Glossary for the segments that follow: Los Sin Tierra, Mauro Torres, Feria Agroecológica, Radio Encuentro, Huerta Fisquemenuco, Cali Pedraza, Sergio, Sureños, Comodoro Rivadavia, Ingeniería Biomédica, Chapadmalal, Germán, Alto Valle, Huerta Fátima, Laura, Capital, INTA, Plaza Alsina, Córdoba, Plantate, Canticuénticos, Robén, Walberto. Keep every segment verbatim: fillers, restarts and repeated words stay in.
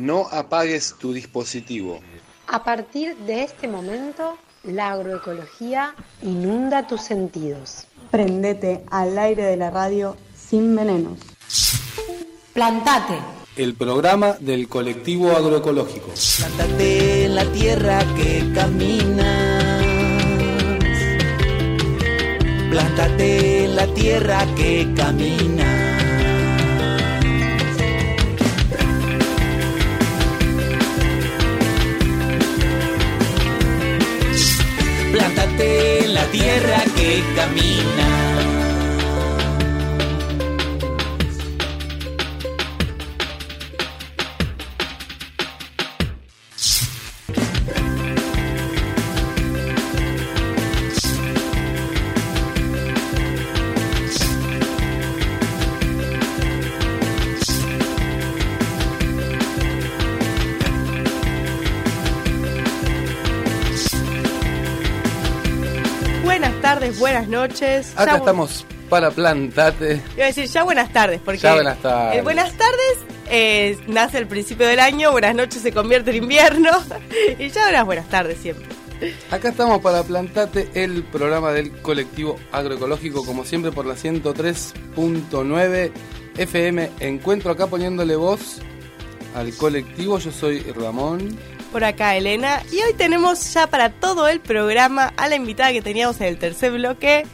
No apagues tu dispositivo. A partir de este momento, la agroecología inunda tus sentidos. Prendete al aire de la radio sin venenos. Plantate. El programa del colectivo agroecológico. Plántate en la tierra que caminas. Plántate en la tierra que caminas. Plántate en la tierra que camina. Buenas noches. Acá ya estamos bu- para Plantate. Iba a decir ya buenas tardes, porque ya buenas tardes. Eh, buenas tardes eh, nace el principio del año, buenas noches se convierte en invierno y ya verás buenas tardes siempre. Acá estamos para Plantate, el programa del colectivo agroecológico, como siempre por la ciento tres punto nueve F M Encuentro, acá poniéndole voz al colectivo. Yo soy Ramón. Por acá Elena, y hoy tenemos ya para todo el programa a la invitada que teníamos en el tercer bloque,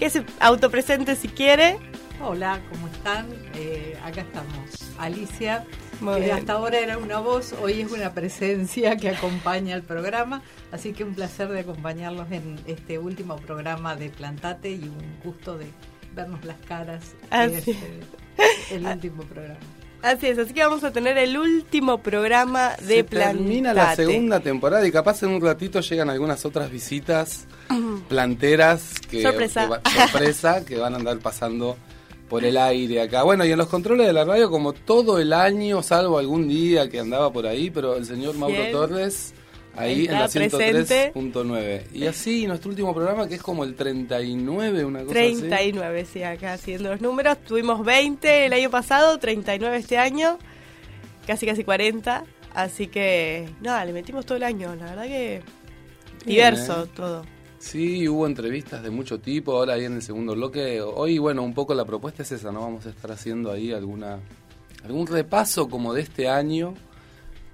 que se autopresente si quiere. Hola, ¿cómo están? Eh, acá estamos, Alicia, Muy que bien. Hasta ahora era una voz, hoy es una presencia que acompaña el programa, así que un placer de acompañarlos en este último programa de Plantate y un gusto de vernos las caras en este, el último programa. Así es, así que vamos a tener el último programa de Se Plantate. Termina la segunda temporada y capaz en un ratito llegan algunas otras visitas planteras que, sorpresa. Que, va, sorpresa, que van a andar pasando por el aire acá. Bueno, y en los controles de la radio, como todo el año, salvo algún día que andaba por ahí, pero el señor Mauro Bien. Torres, ahí está en la ciento tres punto nueve. Y así, nuestro último programa, que es como el treinta y nueve, una cosa treinta y nueve, así. treinta y nueve, sí, acá haciendo los números. Tuvimos veinte el año pasado, treinta y nueve este año, casi casi cuarenta. Así que, nada, le metimos todo el año, la verdad que diverso Bien, ¿eh? Todo. Sí, hubo entrevistas de mucho tipo, ahora ahí en el segundo bloque. Hoy, bueno, un poco la propuesta es esa, ¿no? Vamos a estar haciendo ahí alguna algún repaso como de este año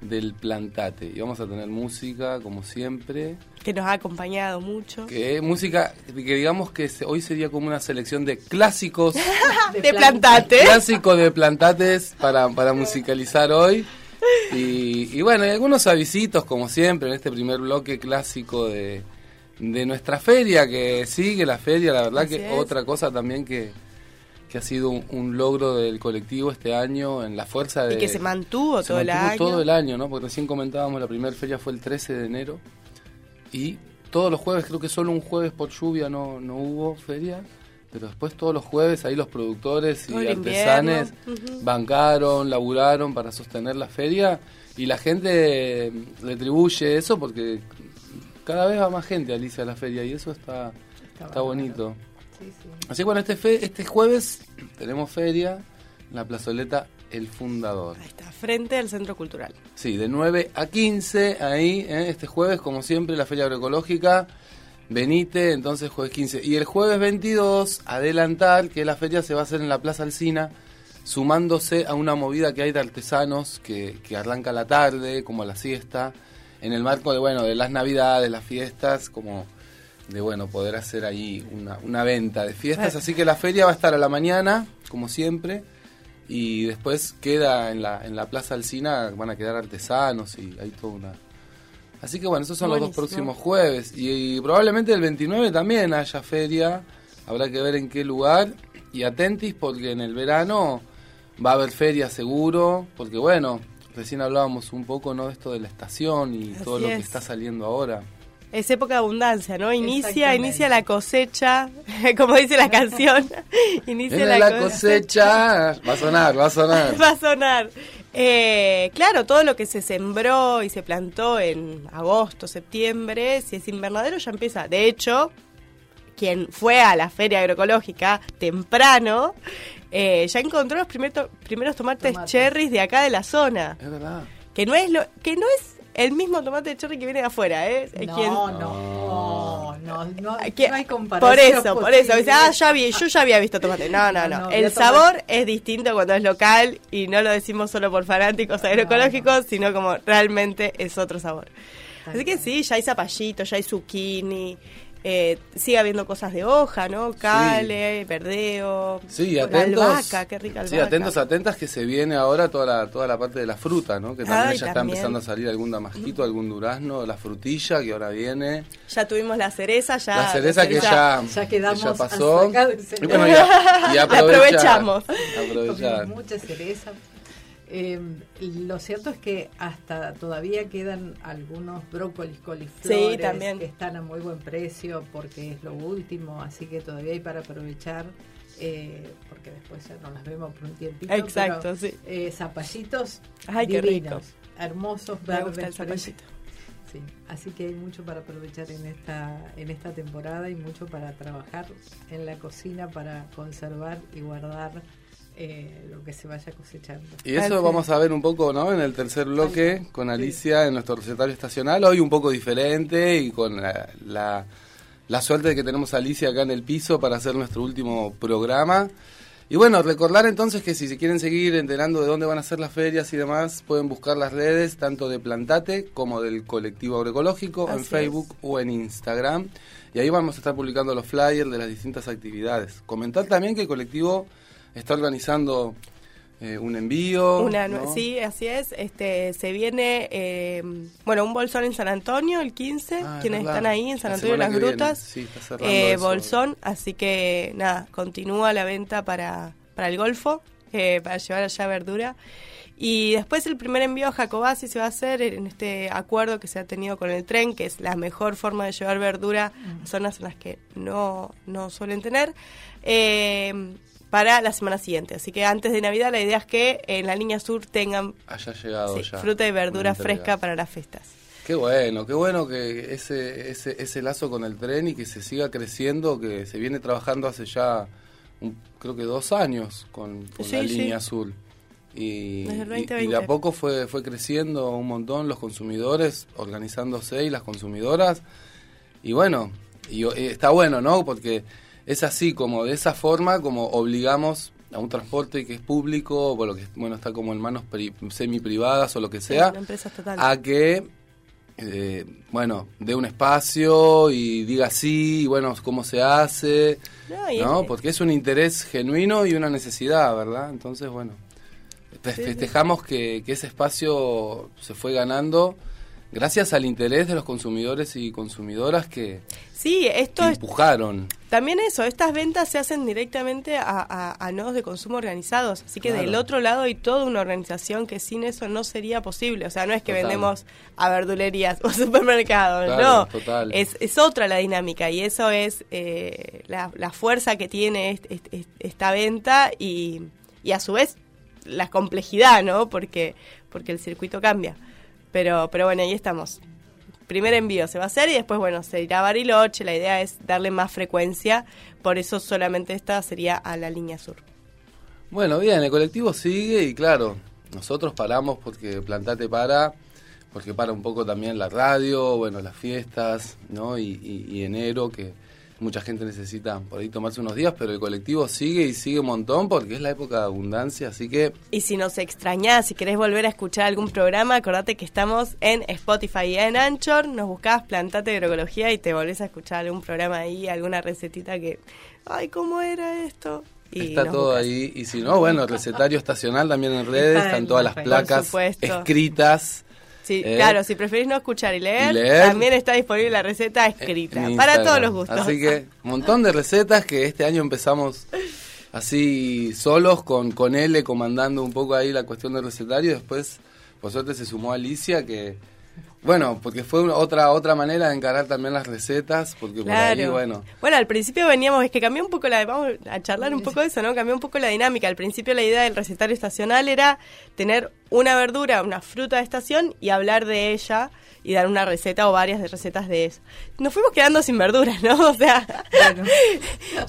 del Plantate, y vamos a tener música como siempre que nos ha acompañado mucho, que música que digamos que hoy sería como una selección de clásicos de, de Plantate, clásicos de Plantates para, para musicalizar hoy y, y bueno, hay algunos avisitos como siempre en este primer bloque clásico de, de nuestra feria, que sigue la feria, la verdad. Así que es. Otra cosa también que que ha sido un, un logro del colectivo este año en la fuerza de... Y que se mantuvo se todo mantuvo el año. todo el año, ¿no? Porque recién comentábamos, la primera feria fue el trece de enero y todos los jueves, creo que solo un jueves por lluvia no, no hubo feria, pero después todos los jueves ahí los productores y artesanes uh-huh. bancaron, laburaron para sostener la feria y la gente retribuye eso porque cada vez va más gente, Alicia, a la feria y eso está, está, está bonito. Sí, sí. Así que bueno, este, fe, este jueves tenemos feria en la plazoleta El Fundador. Ahí está, frente al Centro Cultural. Sí, de nueve a quince, ahí, ¿eh? Este jueves, como siempre, la Feria Agroecológica. Venite, entonces jueves quince. Y el jueves veintidós, adelantar que la feria se va a hacer en la Plaza Alsina, sumándose a una movida que hay de artesanos que, que arranca a la tarde, como a la siesta, en el marco de, bueno, de las navidades, las fiestas, como... de bueno poder hacer ahí una, una venta de fiestas, así que la feria va a estar a la mañana, como siempre, y después queda en la en la Plaza Alsina, van a quedar artesanos y hay toda una... Así que bueno, esos son Buenísimo. Los dos próximos jueves, y, y probablemente el veintinueve también haya feria, habrá que ver en qué lugar, y atentis porque en el verano va a haber feria seguro, porque bueno, recién hablábamos un poco, ¿no?, de esto de la estación y Así todo es. Lo que está saliendo ahora. Es época de abundancia, ¿no? Inicia, inicia la cosecha, como dice la canción. Inicia la, la cosecha. cosecha. Va a sonar, va a sonar. Va a sonar. Eh, claro, todo lo que se sembró y se plantó en agosto, septiembre, si es invernadero ya empieza. De hecho, quien fue a la feria agroecológica temprano, eh, ya encontró los primer to- primeros tomates, tomates cherries de acá de la zona. Es verdad. que no es lo que no es el mismo tomate cherry que viene de afuera, ¿eh? No, quien... no, no, no, no, que, no hay comparación. Por eso, posible. por eso. Dice, ah, ya vi, yo ya había visto tomate. No, no, no. no el sabor tomar... es distinto cuando es local y no lo decimos solo por fanáticos agroecológicos, no, no. sino como realmente es otro sabor. Está Así bien. que sí, ya hay zapallito, ya hay zucchini. Eh, sigue habiendo cosas de hoja, ¿no? Cale, sí. verdeo, sí, atentos, albahaca, qué rica albahaca. Sí, atentos, atentas que se viene ahora toda la, toda la parte de la fruta, ¿no? Que también Ay, ya también. está empezando a salir algún damasquito, algún durazno, la frutilla que ahora viene. Ya tuvimos la cereza, ya. La cereza, la cereza que ya, ya, quedamos que ya pasó. Y, bueno, y, a, y aprovechamos. Aprovechar. Mucha cereza. Eh, lo cierto es que hasta todavía quedan algunos brócolis, coliflores, sí, también. que están a muy buen precio porque es lo último, así que todavía hay para aprovechar, eh, porque después ya no las vemos por un tiempito. Exacto, pero, sí. Eh, zapallitos Ay, divinos, qué rico. hermosos, verdes, zapallito. Sí, así que hay mucho para aprovechar en esta en esta temporada y mucho para trabajar en la cocina para conservar y guardar. Eh, lo que se vaya cosechando. Y eso Al, vamos a ver un poco, ¿no? En el tercer bloque Al, con Alicia sí. en nuestro recetario estacional, hoy un poco diferente y con la, la, la suerte de que tenemos a Alicia acá en el piso para hacer nuestro último programa. Y bueno, recordar entonces que si se quieren seguir enterando de dónde van a ser las ferias y demás, pueden buscar las redes tanto de Plantate como del Colectivo Agroecológico Así en Facebook es. o en Instagram. Y ahí vamos a estar publicando los flyers de las distintas actividades. Comentar también que el Colectivo está organizando eh, un envío. Una, ¿no? Sí, así es. Este se viene, eh, bueno, un bolsón en San Antonio el quince. Ah, quienes verdad. están ahí en San Antonio la las Grutas. Sí, está eh, bolsón, así que nada, continúa la venta para, para el Golfo, eh, para llevar allá verdura. Y después el primer envío a Jacobacci se va a hacer en este acuerdo que se ha tenido con el tren, que es la mejor forma de llevar verdura mm. a zonas en las que no, no suelen tener. Eh... para la semana siguiente. Así que antes de Navidad la idea es que en la Línea Sur tengan Haya llegado sí, ya, fruta y verdura fresca para las fiestas. Qué bueno, qué bueno que ese, ese, ese lazo con el tren y que se siga creciendo, que se viene trabajando hace ya un, creo que dos años con, con sí, la sí. Línea Sur. Y, y, y de a poco fue, fue creciendo un montón los consumidores, organizándose y las consumidoras. Y bueno, y, y está bueno, ¿no? Porque es así, como de esa forma, como obligamos a un transporte que es público, o lo que bueno está como en manos pri, semi-privadas o lo que sea, a que, eh, bueno, dé un espacio y diga sí, y bueno, cómo se hace, ¿no? ¿no? Porque es un interés genuino y una necesidad, ¿verdad? Entonces, bueno, festejamos que, que ese espacio se fue ganando gracias al interés de los consumidores y consumidoras que, sí, esto que empujaron. Es, también eso, estas ventas se hacen directamente a, a, a nodos de consumo organizados, así que claro. del otro lado hay toda una organización que sin eso no sería posible. O sea, no es que total. vendemos a verdulerías o supermercados, claro, no. Total. Es, es otra la dinámica y eso es eh, la, la fuerza que tiene este, este, esta venta y, y a su vez la complejidad, ¿no? Porque, porque el circuito cambia. Pero pero bueno, ahí estamos. Primer envío se va a hacer y después, bueno, se irá a Bariloche. La idea es darle más frecuencia. Por eso solamente esta sería a la Línea Sur. Bueno, bien, el colectivo sigue y claro, nosotros paramos porque Plantate para, porque para un poco también la radio, bueno, las fiestas, ¿no? Y, y, y enero, que mucha gente necesita por ahí tomarse unos días, pero el colectivo sigue y sigue un montón porque es la época de abundancia, así que... Y si nos extrañás, si querés volver a escuchar algún programa, acordate que estamos en Spotify y en Anchor, nos buscás Plantate Agroecología y te volvés a escuchar algún programa ahí, alguna recetita que... ¡Ay, cómo era esto! Y está todo buscás. ahí, y si no, bueno, recetario estacional también en redes, está están en todas las placas escritas... Sí, eh, claro, si preferís no escuchar y leer, y leer, también está disponible la receta escrita, para todos los gustos. Así que, un montón de recetas que este año empezamos así solos, con, con L comandando un poco ahí la cuestión del recetario. Después, por suerte, se sumó Alicia, que, bueno, porque fue una, otra otra manera de encarar también las recetas, porque claro. por ahí, bueno... Bueno, al principio veníamos, es que cambió un poco la... Vamos a charlar un poco de eso, ¿no? Cambió un poco la dinámica. Al principio la idea del recetario estacional era tener una verdura, una fruta de estación y hablar de ella y dar una receta o varias de recetas de eso. Nos fuimos quedando sin verduras, ¿no? O sea, bueno.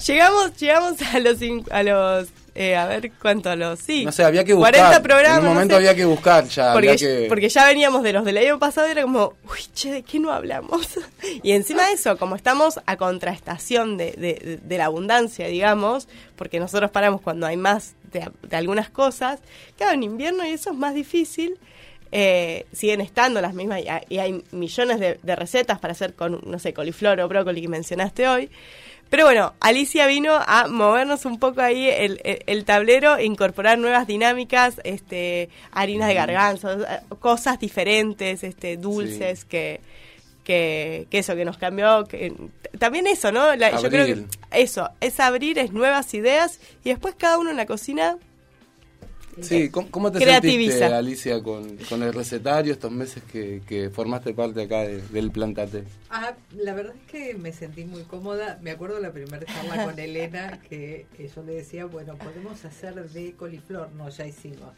llegamos llegamos a los a los Eh, a ver cuánto los... Sí, no sé, había que buscar. cuarenta programas. En un momento no sé, había que buscar ya. Porque, había que... porque ya veníamos de los del año pasado y era como, uy, che, ¿de qué no hablamos? Y encima de eso, como estamos a contraestación de, de, de la abundancia, digamos, porque nosotros paramos cuando hay más de, de algunas cosas, claro, en invierno y eso es más difícil. Eh, siguen estando las mismas y hay, y hay millones de, de recetas para hacer con, no sé, coliflor o brócoli que mencionaste hoy. Pero bueno, Alicia vino a movernos un poco ahí el, el, el tablero, incorporar nuevas dinámicas, este, harinas de garbanzo, cosas diferentes, este, dulces, sí. que, que que eso, que nos cambió. Que, también eso, ¿no? La, yo creo que eso, es abrir, es nuevas ideas y después cada uno en la cocina. Sí, ¿cómo, cómo te sentiste, Alicia, con, con el recetario estos meses que, que formaste parte acá de, del Plantate? Ah, la verdad es que me sentí muy cómoda. Me acuerdo la primera charla con Elena, que, que yo le decía, bueno, podemos hacer de coliflor. No, ya hicimos.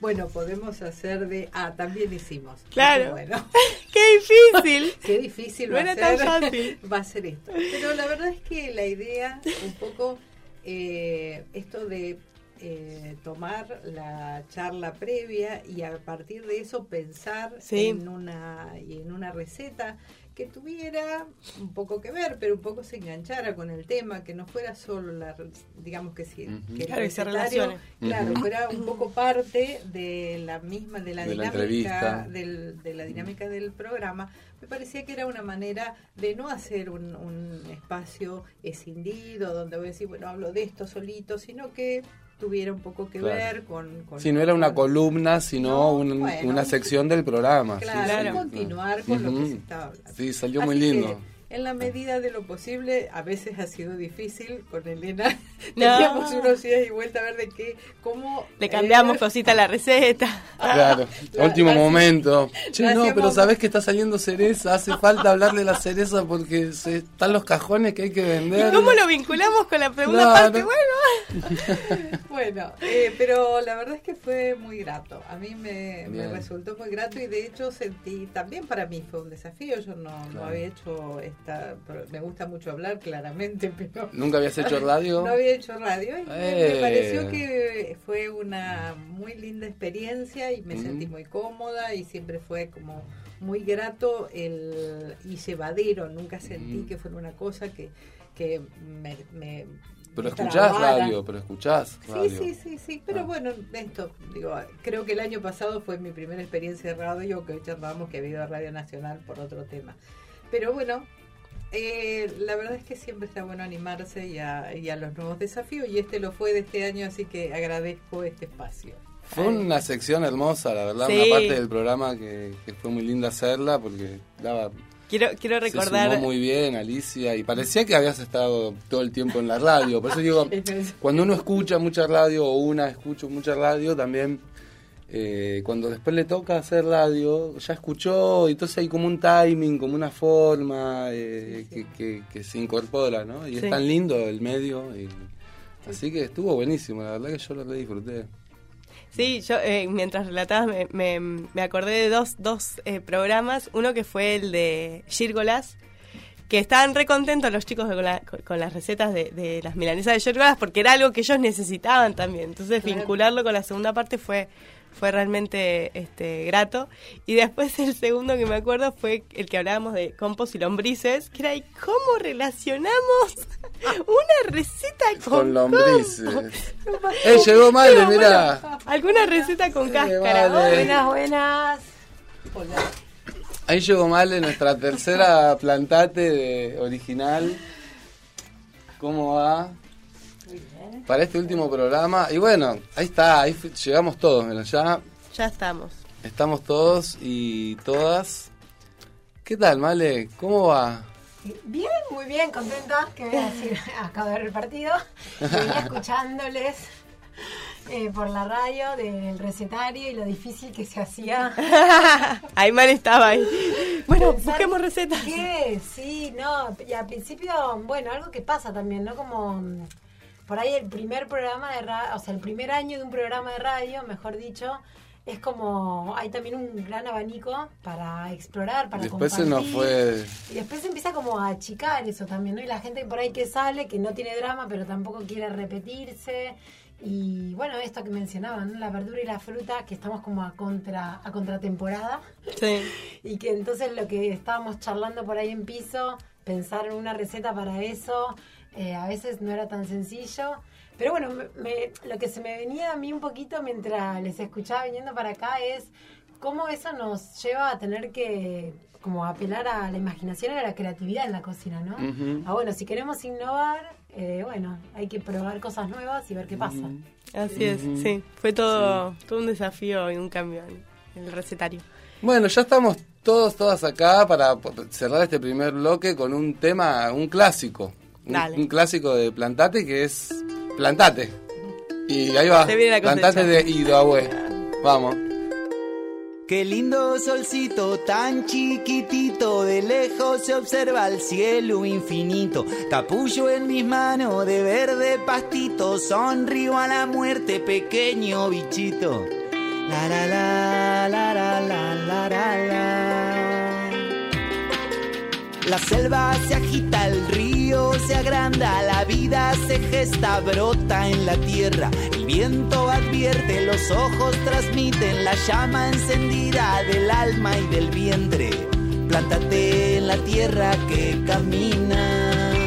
Bueno, podemos hacer de... Ah, también hicimos. Claro. Bueno. ¡Qué difícil! ¡Qué difícil va a ser! No era tan fácil. Va a ser esto. Pero la verdad es que la idea, un poco, eh, esto de... Eh, tomar la charla previa y a partir de eso pensar sí. en una en una receta que tuviera un poco que ver, pero un poco se enganchara con el tema, que no fuera solo la, digamos que sí, uh-huh. que claro, el recetario, claro, uh-huh. fuera un poco parte de la misma de la de dinámica la del, de la dinámica del programa. Me parecía que era una manera de no hacer un, un espacio escindido donde voy a decir, bueno, hablo de esto solito, sino que tuviera un poco que claro. ver con, con... Si no era una columna, sino no, un, bueno, una sección del programa. Claro, sí, continuar con uh-huh. lo que se estaba hablando. Sí, salió así muy lindo. Que, en la medida de lo posible, a veces ha sido difícil con Elena. No. Teníamos unos días y vuelta a ver de qué, cómo... Le cambiamos eh, cosita a la receta. Claro, la, último así, momento. Che, no, hacíamos... pero sabés que está saliendo cereza, hace falta hablar de la cereza porque se, están los cajones que hay que vender. ¿Y cómo lo vinculamos con la segunda claro. parte? Bueno... Bueno, eh, pero la verdad es que fue muy grato. A mí me, me resultó muy grato y de hecho sentí, también para mí fue un desafío. Yo no, claro. no había hecho esta... Me gusta mucho hablar, claramente, pero... ¿Nunca habías hecho radio? No había hecho radio. Y eh. me pareció que fue una muy linda experiencia y me mm. sentí muy cómoda y siempre fue como... muy grato el y llevadero, nunca sentí mm. que fuera una cosa que, que me, me pero me escuchás trabara. radio, pero escuchás radio. Sí, sí, sí, sí, pero ah. bueno, esto, digo, creo que el año pasado fue mi primera experiencia de radio, que hoy charlábamos que había ido a Radio Nacional por otro tema. Pero bueno, eh, la verdad es que siempre está bueno animarse y a, y a los nuevos desafíos, y este lo fue de este año, así que agradezco este espacio. Fue una sección hermosa, la verdad, sí. una parte del programa que, que fue muy linda hacerla porque daba... Quiero, quiero recordar... Se sumó muy bien, Alicia, y parecía que habías estado todo el tiempo en la radio. Por eso digo, cuando uno escucha mucha radio o una escucha mucha radio, también eh, cuando después le toca hacer radio, ya escuchó, y entonces hay como un timing, como una forma eh, sí, sí. Que, que, que se incorpora, ¿no? Y sí. es tan lindo el medio. Y... Sí. Así que estuvo buenísimo, la verdad que yo lo re disfruté. Sí, yo eh, mientras relatabas me, me, me acordé de dos, dos eh, programas. Uno que fue el de Gírgolas, que estaban re contentos los chicos con, la, con las recetas de, de las milanesas de Gírgolas porque era algo que ellos necesitaban también. Entonces claro. vincularlo con la segunda parte fue fue realmente este grato. Y después el segundo que me acuerdo fue el que hablábamos de compost y lombrices, que era ¿y cómo relacionamos una receta con, con lombrices? ¡Eh, llegó madre, pero, mirá! Bueno, alguna receta con sí, cáscara. Vale. Buenas, buenas. Hola. Ahí llegó Male, nuestra tercera Plantate de original. ¿Cómo va? Para este último programa. Y bueno, ahí está, ahí llegamos todos, bueno, ya, ya estamos. Estamos todos y todas. ¿Qué tal, Male? ¿Cómo va? Bien, muy bien, contenta. Que voy a decir, acabo de ver el partido. Venía escuchándoles eh, por la radio del recetario y lo difícil que se hacía. Ahí Male estaba ahí. Bueno, busquemos recetas. ¿Qué? Sí, no. Y al principio, bueno, algo que pasa también, ¿no? Como... Por ahí el primer programa de radio, o sea, el primer año de un programa de radio, mejor dicho, es como, hay también un gran abanico para explorar, para después compartir. Después se nos fue... Y después se empieza como a achicar eso también, ¿no? Y la gente por ahí que sale, que no tiene drama, pero tampoco quiere repetirse. Y bueno, esto que mencionaban, ¿no? La verdura y la fruta, que estamos como a contra a contratemporada. Sí. Y que entonces lo que estábamos charlando por ahí en piso, pensar en una receta para eso, eh, a veces no era tan sencillo. Pero bueno, me, me, lo que se me venía a mí un poquito mientras les escuchaba viniendo para acá es cómo eso nos lleva a tener que como apelar a la imaginación y a la creatividad en la cocina, ¿no? Uh-huh. Ah, bueno, si queremos innovar... Eh, bueno, hay que probar cosas nuevas y ver qué pasa. Así es, uh-huh. sí. Fue todo, sí. todo un desafío y un cambio en el recetario. Bueno, ya estamos todos, todas acá para cerrar este primer bloque con un tema, un clásico. Un, un clásico de Plantate que es Plantate. Y ahí va, Plantate de Idoahue. Vamos. Qué lindo solcito, tan chiquitito, de lejos se observa el cielo infinito. Capullo en mis manos de verde pastito, sonrío a la muerte, pequeño bichito. La la la, la la la, la la la. La selva se agita, el río se agranda, la vida se gesta, brota en la tierra. El viento advierte, los ojos transmiten la llama encendida del alma y del vientre. Plántate en la tierra que caminas.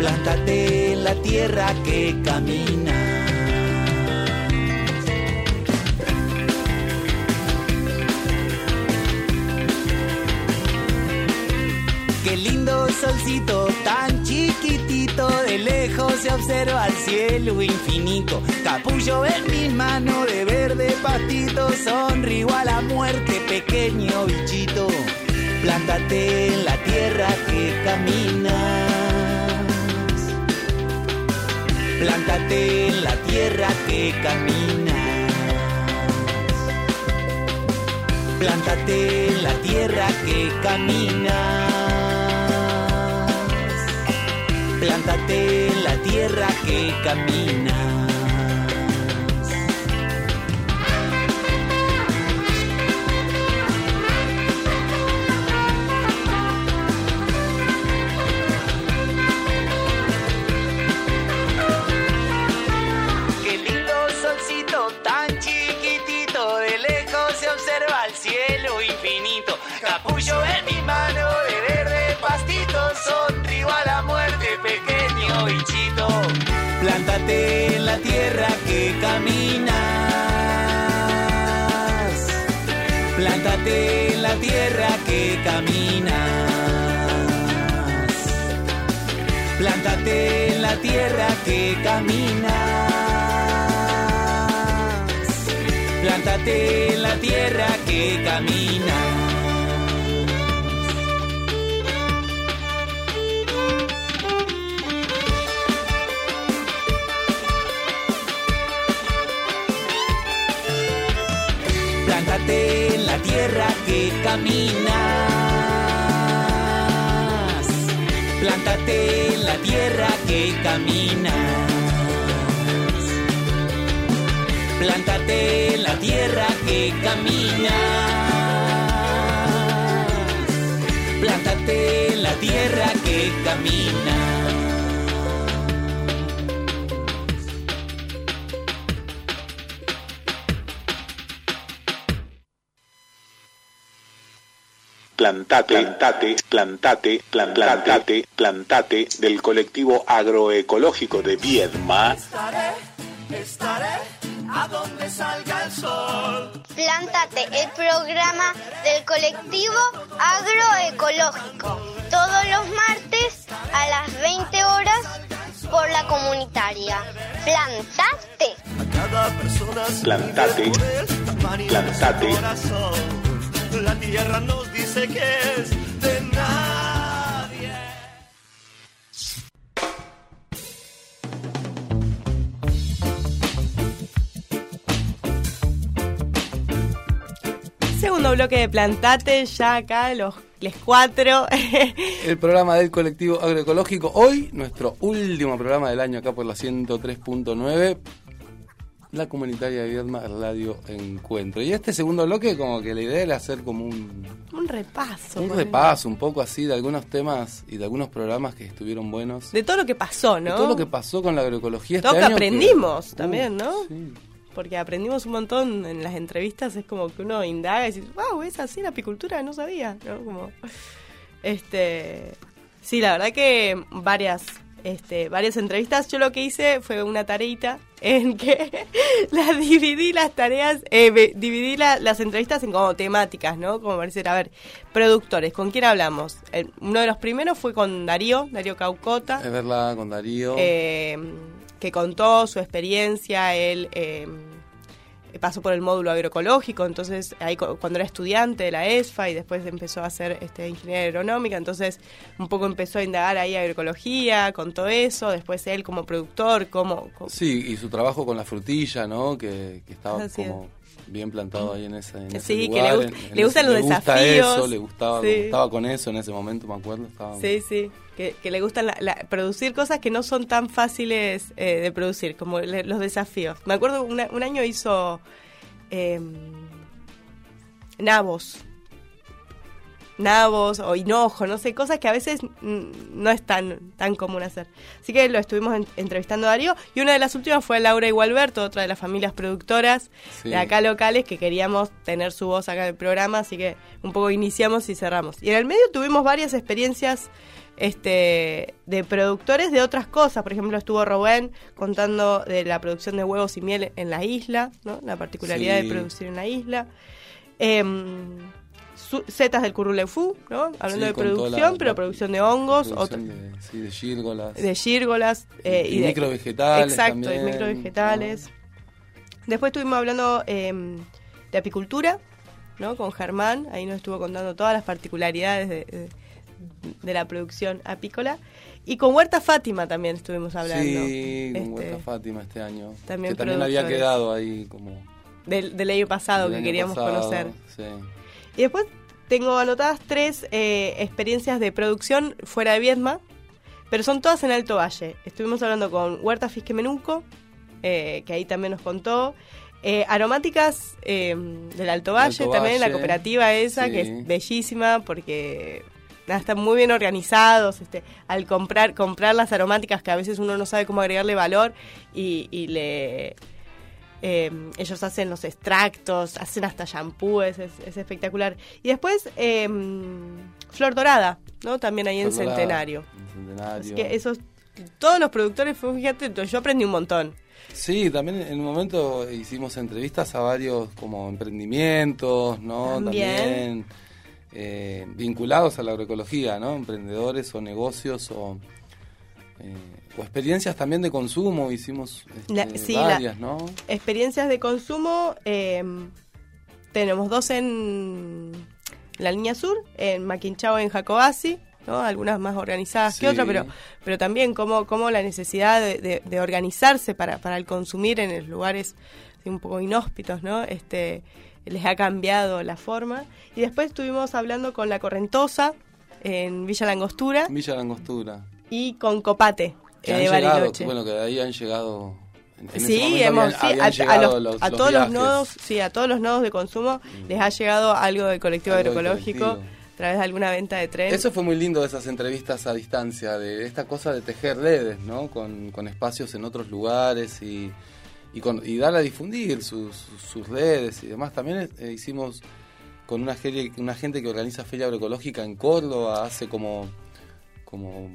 Plántate en la tierra que caminas. Qué lindo solcito, tan chiquitito, de lejos se observa el cielo infinito. Capullo en mis manos de verde pastito, sonrío a la muerte, pequeño bichito. Plántate en la tierra que caminas. Plántate en la tierra que caminas. Plántate en la tierra que caminas. Plántate en la tierra que camina. Qué lindo solcito, tan chiquitito, de lejos se observa el cielo infinito. Capullo en mi mano de verde pastito, sonrío a la muerte, pequeño bichito. Plántate en la tierra que caminas. Plántate en la tierra que caminas. Plántate en la tierra que caminas. Plántate en la tierra que caminas. Plántate en la tierra que caminas. Plántate en la tierra que caminas. Plántate en la tierra que caminas. Plántate en la tierra que caminas. Plantate, plantate, plantate, plantate, plantate del colectivo agroecológico de Viedma. Estaré, estaré a donde salga el sol. Plantate, el programa del colectivo agroecológico. Todos los martes a las veinte horas por la comunitaria. Plantate. Plantate, plantate. La tierra nos dice que es de nadie. Segundo bloque de Plantate, ya acá los, los cuatro. El programa del colectivo agroecológico. Hoy, nuestro último programa del año acá por la ciento tres punto nueve. la comunitaria de Viedma, Radio Encuentro. Y este segundo bloque, como que la idea era hacer como un... Un repaso. Un repaso, el... un poco así, de algunos temas y de algunos programas que estuvieron buenos. De todo lo que pasó, ¿no? De todo lo que pasó con la agroecología este año. Todo que aprendimos que... también, ¿no? Sí. Porque aprendimos un montón en las entrevistas, es como que uno indaga y dice, wow, es así la apicultura, no sabía, ¿no? Como... Este... Sí, la verdad que varias... Este, varias entrevistas. Yo lo que hice fue una tareita en que las dividí las tareas, eh, dividí la, las entrevistas en como temáticas, ¿no? Como parecer, a ver, productores, ¿con quién hablamos? El, uno de los primeros fue con Darío, Darío Caucota. Es verdad, con Darío. Eh, que contó su experiencia, él eh, pasó por el módulo agroecológico, entonces ahí cuando era estudiante de la E S F A y después empezó a ser este, ingeniera agronómica, entonces un poco empezó a indagar ahí agroecología, con todo eso, después él como productor, como... como... Sí, y su trabajo con la frutilla, ¿no? Que, que estaba así como es. Bien plantado ahí en ese, en sí, ese lugar. Sí, que le, gust- en, le gustan ese, los le gusta desafíos. Eso, le gustaba, sí. le gustaba con eso en ese momento, me acuerdo. Estaba... Sí, sí. Que, que le gustan la, la, producir cosas que no son tan fáciles eh, de producir, como le, los desafíos. Me acuerdo una, un año hizo eh, nabos, nabos o hinojo, no sé, cosas que a veces mm, no es tan, tan común hacer. Así que lo estuvimos en, entrevistando a Darío, y una de las últimas fue Laura y Walberto, otra de las familias productoras sí. de acá locales que queríamos tener su voz acá en el programa, así que un poco iniciamos y cerramos. Y en el medio tuvimos varias experiencias Este, de productores de otras cosas. Por ejemplo, estuvo Robén contando de la producción de huevos y miel en la isla, ¿no? La particularidad sí. de producir en la isla. Eh, su, setas del Curruleufú, ¿no? Hablando sí, de producción, la, pero la, producción de hongos. Producción otra, de, sí, de gírgolas. De gírgolas. Eh, y, y, y de microvegetales. Exacto, también, y microvegetales. No. Después estuvimos hablando eh, de apicultura, ¿no? Con Germán. Ahí nos estuvo contando todas las particularidades de... de de la producción apícola, y con Huerta Fátima también estuvimos hablando. Sí, con este, Huerta Fátima este año. También que también había quedado ahí como... Del, del año pasado, del que año queríamos pasado, conocer. Sí. Y después tengo anotadas tres eh, experiencias de producción fuera de Viedma, pero son todas en Alto Valle. Estuvimos hablando con Huerta Fisquemenuco, eh, que ahí también nos contó. Eh, aromáticas eh, del Alto Valle, Alto también Valle, la cooperativa esa, sí. que es bellísima porque... Nada, están muy bien organizados, este, al comprar comprar las aromáticas que a veces uno no sabe cómo agregarle valor y, y le eh, ellos hacen los extractos, hacen hasta shampoos, es, es espectacular. Y después eh, Flor Dorada, ¿no? También ahí en Centenario. en Centenario. Así que esos todos los productores, fíjate, yo aprendí un montón. Sí, también en un momento hicimos entrevistas a varios como emprendimientos, ¿no? También, también Eh, vinculados a la agroecología, ¿no? Emprendedores o negocios o, eh, o experiencias también de consumo, hicimos este, la, sí, varias, la, ¿no? Experiencias de consumo, eh, tenemos dos en la Línea Sur, en Maquinchao, en Jacobacci, ¿no? Algunas más organizadas sí. que otras, pero pero también como, como la necesidad de, de, de organizarse para, para el consumir en los lugares un poco inhóspitos, ¿no? Este... les ha cambiado la forma. Y después estuvimos hablando con La Correntosa en Villa Langostura. Villa Langostura. Y con Copate que eh, de Bariloche. Llegado, bueno, que de ahí han llegado... En sí, hemos, habían, sí habían a, a, los, los, a todos los, los nodos, sí, a todos los nodos de consumo mm. les ha llegado algo del colectivo algo agroecológico del colectivo. A través de alguna venta de tren. Eso fue muy lindo, esas entrevistas a distancia, de esta cosa de tejer redes, ¿no? Con, con espacios en otros lugares y... Y, con, y dar a difundir sus, sus redes y demás. También eh, hicimos con una, feria, una gente que organiza Feria Agroecológica en Córdoba hace como como,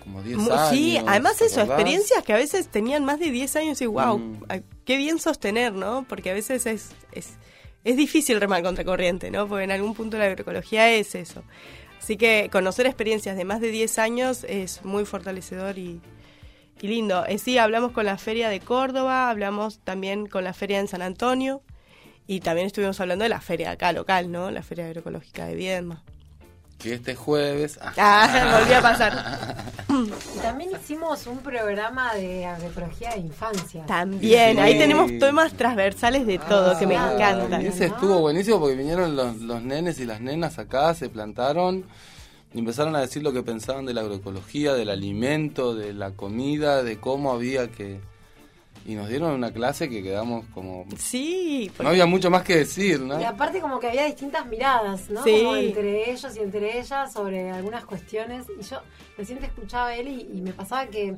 como diez años. Sí, además eso, ¿verdad? Experiencias que a veces tenían más de diez años y wow, mm. qué bien sostener, ¿no? Porque a veces es, es, es difícil remar contracorriente, ¿no? Porque en algún punto la agroecología es eso. Así que conocer experiencias de más de diez años es muy fortalecedor y... Y lindo. Eh, sí, hablamos con la Feria de Córdoba, hablamos también con la Feria en San Antonio y también estuvimos hablando de la Feria acá local, ¿no? La Feria Agroecológica de Viedma. Que este jueves... Ah, ah volví a pasar. También hicimos un programa de agroecología de infancia. También, sí. Ahí tenemos temas transversales de todo, ah, que me ah, encantan. Ese estuvo buenísimo porque vinieron los, los nenes y las nenas acá, se plantaron... Empezaron a decir lo que pensaban de la agroecología, del alimento, de la comida, de cómo había que, y nos dieron una clase que quedamos como... Sí. Porque... No había mucho más que decir, ¿no? Y aparte como que había distintas miradas, ¿no? Sí. Como entre ellos y entre ellas sobre algunas cuestiones. Y yo recién te escuchaba él y, y me pasaba que...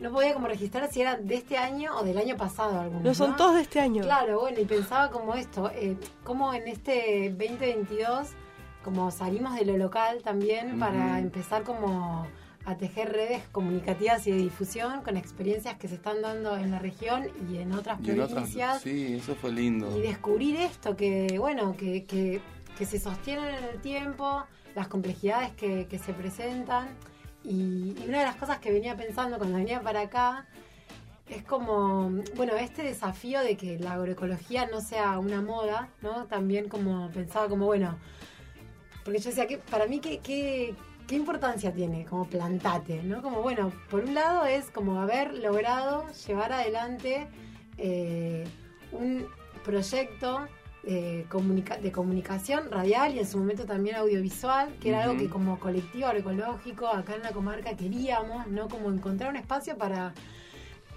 No podía como registrar si era de este año o del año pasado. Algunos, no, son ¿no? todos de este año. Claro, bueno, y pensaba como esto, eh, como en este veinte veintidós, como salimos de lo local también, uh-huh, para empezar como a tejer redes comunicativas y de difusión con experiencias que se están dando en la región y en otras y provincias. En otras, sí, eso fue lindo. Y descubrir esto, que bueno, que, que, que se sostienen en el tiempo, las complejidades que, que se presentan. Y una de las cosas que venía pensando cuando venía para acá es como, bueno, este desafío de que la agroecología no sea una moda, ¿no? También como pensaba como, bueno, porque yo decía, que para mí, ¿qué, qué, qué importancia tiene? Como Plantate, ¿no? Como, bueno, por un lado es como haber logrado llevar adelante eh, un proyecto de, comunica- de comunicación radial y en su momento también audiovisual, que era, uh-huh, algo que como colectivo agroecológico acá en la comarca queríamos, ¿no? Como encontrar un espacio para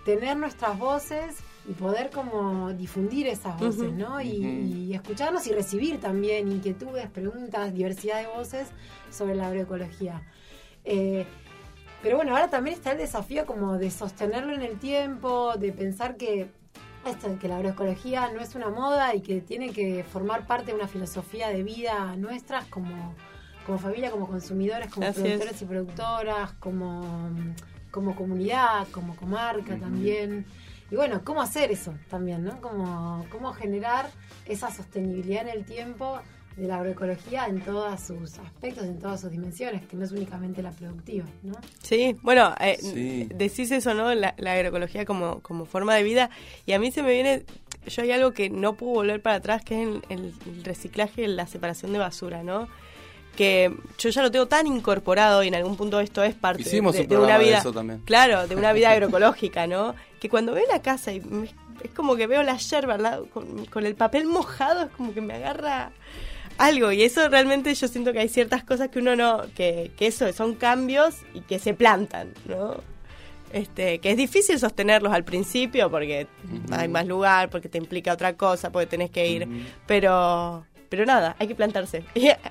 tener nuestras voces y poder como difundir esas voces, uh-huh, ¿no? Y, uh-huh, y escucharnos y recibir también inquietudes, preguntas, diversidad de voces sobre la agroecología. Eh, pero bueno, ahora también está el desafío como de sostenerlo en el tiempo, de pensar que esto de que la agroecología no es una moda y que tiene que formar parte de una filosofía de vida nuestras como, como familia, como consumidores, como Así productores es. y productoras, como, como comunidad, como comarca, uh-huh, también. Y bueno, cómo hacer eso también, ¿no? Cómo, cómo generar esa sostenibilidad en el tiempo de la agroecología en todos sus aspectos, en todas sus dimensiones, que no es únicamente la productiva, ¿no? Sí, bueno, eh, sí. decís eso, ¿no? La, la agroecología como, como forma de vida, y a mí se me viene, yo hay algo que no puedo volver para atrás, que es el, el reciclaje, la separación de basura, ¿no? Que yo ya lo tengo tan incorporado, y en algún punto esto es parte Hicimos de, un de una vida, de eso también. Claro, de una vida agroecológica, ¿no? Que cuando veo la casa y me, es como que veo la yerba, ¿verdad? Con, con el papel mojado, es como que me agarra algo, y eso realmente yo siento que hay ciertas cosas que uno no, que, que eso son cambios y que se plantan, ¿no? Este, que es difícil sostenerlos al principio porque, uh-huh, hay más lugar, porque te implica otra cosa, porque tenés que ir, uh-huh, pero pero nada, hay que plantarse.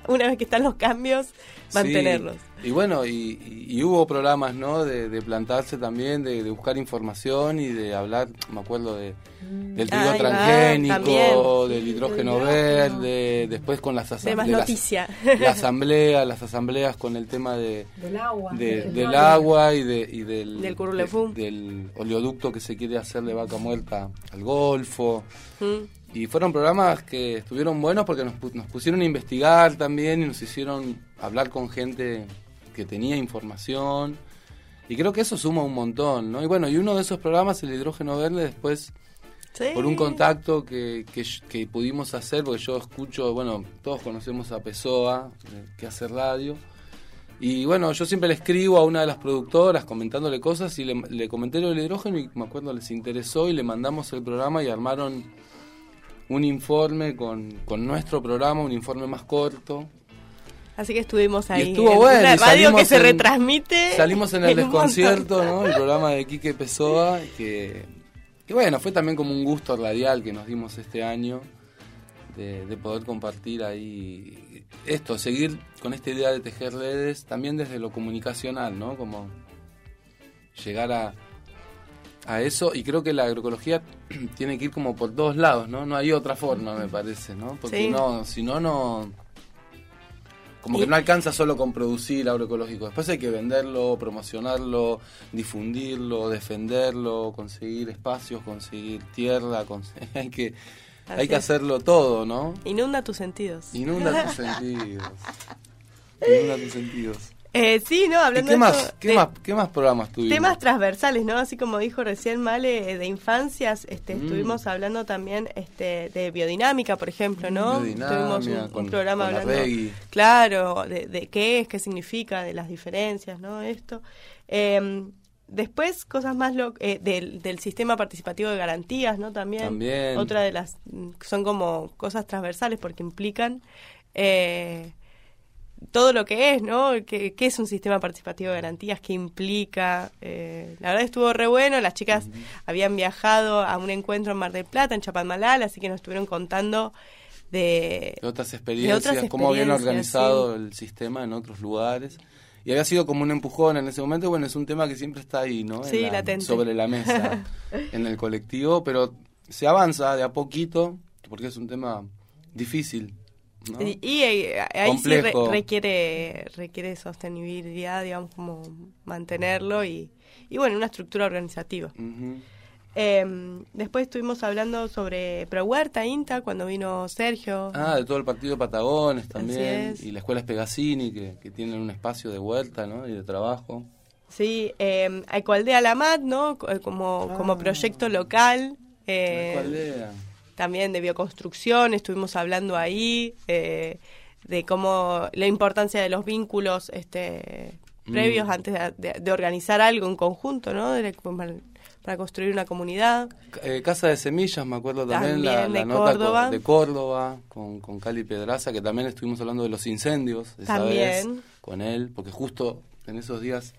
Una vez que están los cambios, mantenerlos. Sí. Y bueno, y, y hubo programas, ¿no? De, de plantarse también, de, de buscar información y de hablar, me acuerdo, de del trigo Ay, transgénico, del hidrógeno sí, verde, después con las asambleas. De más noticia. Las, la asamblea, las asambleas con el tema de del agua, de, del, del agua y, de, y del, del Curruleufú, de, del oleoducto que se quiere hacer de Vaca Muerta al Golfo. Uh-huh. Y fueron programas que estuvieron buenos porque nos, nos pusieron a investigar también y nos hicieron hablar con gente que tenía información. Y creo que eso suma un montón, ¿no? Y bueno, y uno de esos programas, el hidrógeno verde, después, sí, por un contacto que, que, que pudimos hacer, porque yo escucho, bueno, todos conocemos a Pessoa, que hace radio. Y bueno, yo siempre le escribo a una de las productoras comentándole cosas y le, le comenté lo del hidrógeno y me acuerdo les interesó y le mandamos el programa y armaron un informe con, con nuestro programa, un informe más corto. Así que estuvimos ahí. Y estuvo en bueno. Una radio que se en, retransmite. Salimos en el desconcierto, ¿no? El programa de Quique Pessoa, que, que bueno, fue también como un gusto radial que nos dimos este año de, de poder compartir ahí esto, seguir con esta idea de tejer redes, también desde lo comunicacional, ¿no? Como llegar a a eso, y creo que la agroecología tiene que ir como por dos lados, ¿no? No hay otra forma, me parece, ¿no? Porque sí. no, si no, no... Como y... que no alcanza solo con producir agroecológico. Después hay que venderlo, promocionarlo, difundirlo, defenderlo, conseguir espacios, conseguir tierra, conseguir... hay que... Así hay que hacerlo todo, ¿no? Inunda tus sentidos. Inunda tus sentidos. Inunda tus sentidos. Eh, sí, no, hablando qué de más, esto, ¿qué, de, más, ¿Qué más programas tuvimos? Temas transversales, ¿no? Así como dijo recién Male, de infancias, este, mm. estuvimos hablando también este, de biodinámica, por ejemplo, ¿no? Tuvimos un, con, un programa hablando, reggae. claro, de, de qué es, qué significa, de las diferencias, ¿no? Esto. Eh, después, cosas más lo, eh, del, del sistema participativo de garantías, ¿no? También, también. Otra de las, son como cosas transversales porque implican... Eh, todo lo que es, ¿no? ¿Qué, qué es un sistema participativo de garantías? ¿Qué implica? Eh, la verdad estuvo re bueno. Las chicas uh-huh. habían viajado a un encuentro en Mar del Plata, en Chapadmalal, así que nos estuvieron contando de, de, otras, experiencias, de otras experiencias, cómo habían organizado sí. el sistema en otros lugares. Y había sido como un empujón en ese momento. Bueno, es un tema que siempre está ahí, ¿no? Sí, la, latente. Sobre la mesa, en el colectivo, pero se avanza de a poquito, porque es un tema difícil, ¿no? Y, y, y ahí complejo. Sí re, requiere, requiere sostenibilidad, digamos, como mantenerlo y, y bueno, una estructura organizativa. Uh-huh. Eh, después estuvimos hablando sobre ProHuerta, INTA, cuando vino Sergio. Ah, de todo el partido de Patagones también. Y la Escuela Espegasini, que, que tienen un espacio de huerta, ¿no? Y de trabajo. Sí, eh, Ecoaldea Lamat, ¿no? Como, ah, como proyecto local. Eh, Ecoaldea. También de bioconstrucción, estuvimos hablando ahí, eh, de cómo la importancia de los vínculos este previos mm. antes de, de, de organizar algo en conjunto, ¿no? De, de, para construir una comunidad. Eh, Casa de Semillas, me acuerdo también, también la, la de nota Córdoba. Con, de Córdoba, con, con Cali Pedraza, que también estuvimos hablando de los incendios, esa vez, con él, porque justo en esos días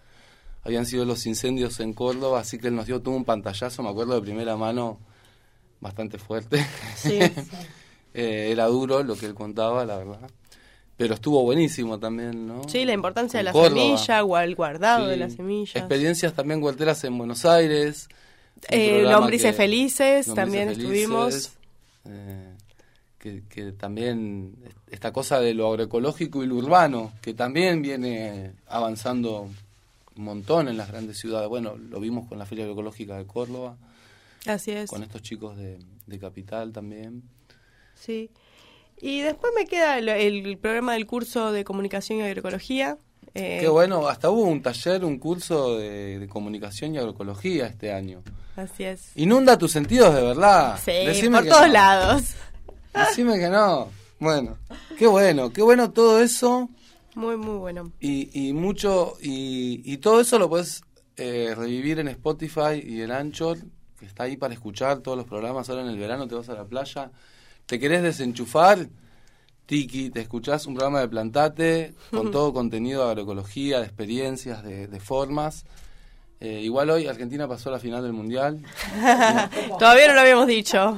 habían sido los incendios en Córdoba, así que él nos dio, tuvo un pantallazo, me acuerdo de primera mano, bastante fuerte. Sí, sí. eh, era duro lo que él contaba, la verdad. Pero estuvo buenísimo también, ¿no? Sí, la importancia en de la Córdoba. Semilla, o el guardado sí. de las semillas. Experiencias también huerteras en Buenos Aires. Eh, lombrices que, felices, lombrices también felices, estuvimos. Eh, que, que también esta cosa de lo agroecológico y lo urbano, que también viene avanzando un montón en las grandes ciudades. Bueno, lo vimos con la Feria Agroecológica de Córdoba. Así es. Con estos chicos de, de Capital también. Sí. Y después me queda el, el programa del curso de Comunicación y Agroecología. Eh, Qué bueno, hasta hubo un taller, un curso de, de Comunicación y Agroecología este año. Así es. Inunda tus sentidos, de verdad. Sí, decime por todos no. lados. Decime que no. Bueno, qué bueno, qué bueno todo eso. Muy, muy bueno. Y, y mucho, y, y todo eso lo podés eh, revivir en Spotify y en Anchor, que está ahí para escuchar todos los programas. Ahora en el verano te vas a la playa, te querés desenchufar, Tiki, te escuchás un programa de Plantate con todo contenido de agroecología, de experiencias, de, de formas. Eh, igual hoy Argentina pasó a la final del Mundial. Todavía no lo habíamos dicho.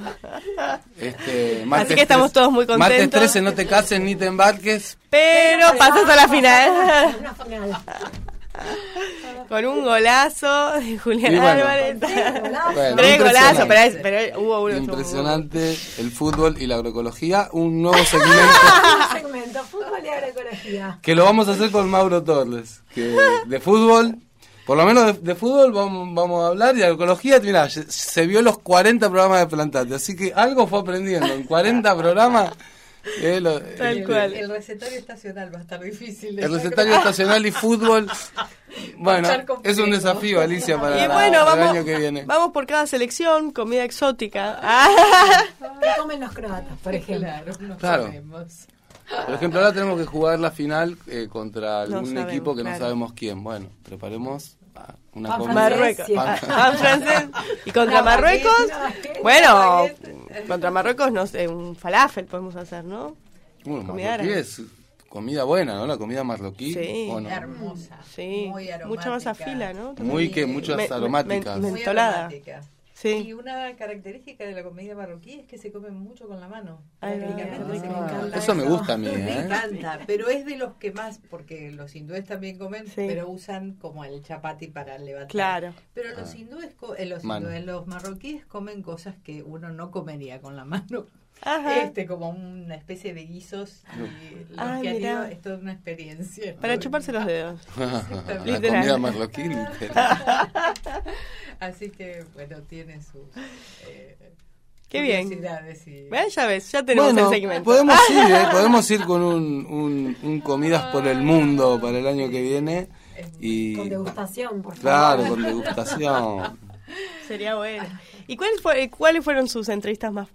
Este, así que estamos todos muy contentos. Martes trece, no te cases ni te embarques. Pero pasas a la final. Con un golazo de Julián bueno, Álvarez. Bueno, Tres golazos, pero, pero hubo uno. Impresionante el fútbol y la agroecología. Un nuevo segmento. Un segmento, fútbol y agroecología. Que lo vamos a hacer con Mauro Torres. Que de fútbol, por lo menos de, de fútbol, vamos, vamos a hablar. Y agroecología, mirá, se, se vio los cuarenta programas de Plantate. Así que algo fue aprendiendo. En cuarenta programas. Eh, lo, Tal el, cual. El recetario estacional va a estar difícil. De el recetario creo. Estacional y fútbol. Bueno, es un desafío, Alicia, para, y bueno, la, vamos, para el año que viene. Vamos por cada selección, comida exótica. Ah. ¿Qué comen los croatas, por ejemplo? Claro. Por ejemplo, ahora tenemos que jugar la final eh, contra algún no sabemos, equipo que claro. no sabemos quién. Bueno, preparemos una pan comida. Marruecos. Pan. Pan francés. Y contra no, Marruecos, no, bueno, no, contra Marruecos, no sé, un falafel podemos hacer, ¿no? Bueno, comida es comida buena, ¿no? La comida marroquí. Sí, ¿o no? Hermosa. Sí, muy aromática. Mucha más afila, ¿no? También. Muy que muchas me, aromáticas. Me, me, mentolada. Aromática. Sí. Y una característica de la comida marroquí es que se come mucho con la mano. Ay, ah, me eso me gusta a mí. ¿eh? Me encanta, pero es de los que más, porque los hindúes también comen, sí. pero usan como el chapati para levantar. Claro. Pero los, ah. hindúes, eh, los hindúes, los marroquíes comen cosas que uno no comería con la mano. Ajá. Este, como una especie de guisos y los ah, que han ido, es toda una experiencia. Para ¿no? chuparse los dedos. La comida marroquí, literal. Así que, bueno, tiene sus eh, Qué bien. Y... Bueno, ya ves, ya tenemos bueno, el segmento. Podemos ir, ¿eh? podemos ir con un, un, un Comidas por el Mundo para el año que viene. Y... Con degustación, por favor. Claro, con degustación. Sería bueno. ¿Y cuáles fue, cuáles fueron sus entrevistas más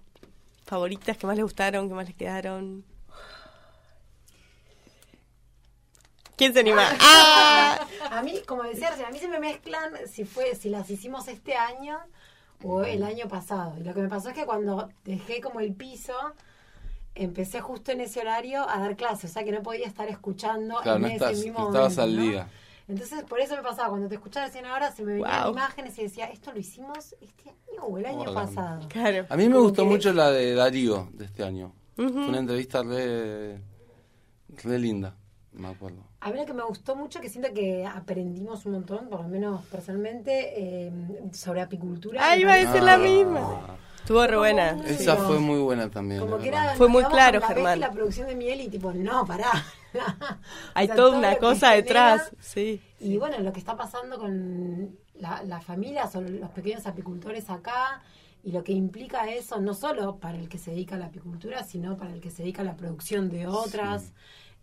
favoritas, que más les gustaron, que más les quedaron? ¿Quién se anima? ¡Ah! A mí, como decía, a mí se me mezclan si fue si las hicimos este año o el año pasado. Y lo que me pasó es que cuando dejé como el piso, empecé justo en ese horario a dar clases, o sea que no podía estar escuchando claro, en no ese estás, mismo no estabas momento, al día. ¿No? Entonces, por eso me pasaba, cuando te escuchaba recién ahora, se me venían wow. imágenes y decía, esto lo hicimos este año o el año oh, pasado. Claro. A mí me gustó mucho eres? la de Darío de este año. Uh-huh. Fue una entrevista re, re linda, me acuerdo. A mí lo que me gustó mucho, que siento que aprendimos un montón, por lo menos personalmente, eh, sobre apicultura. ¡Ay, va a decir la misma! Estuvo re buena. Esa fue muy buena también. Como que era, fue muy claro, Germán. La producción de miel y tipo, no, pará. Hay o sea, toda una cosa detrás. Sí. Y bueno, lo que está pasando con la, las familias o los pequeños apicultores acá y lo que implica eso, no solo para el que se dedica a la apicultura, sino para el que se dedica a la producción de otras, sí.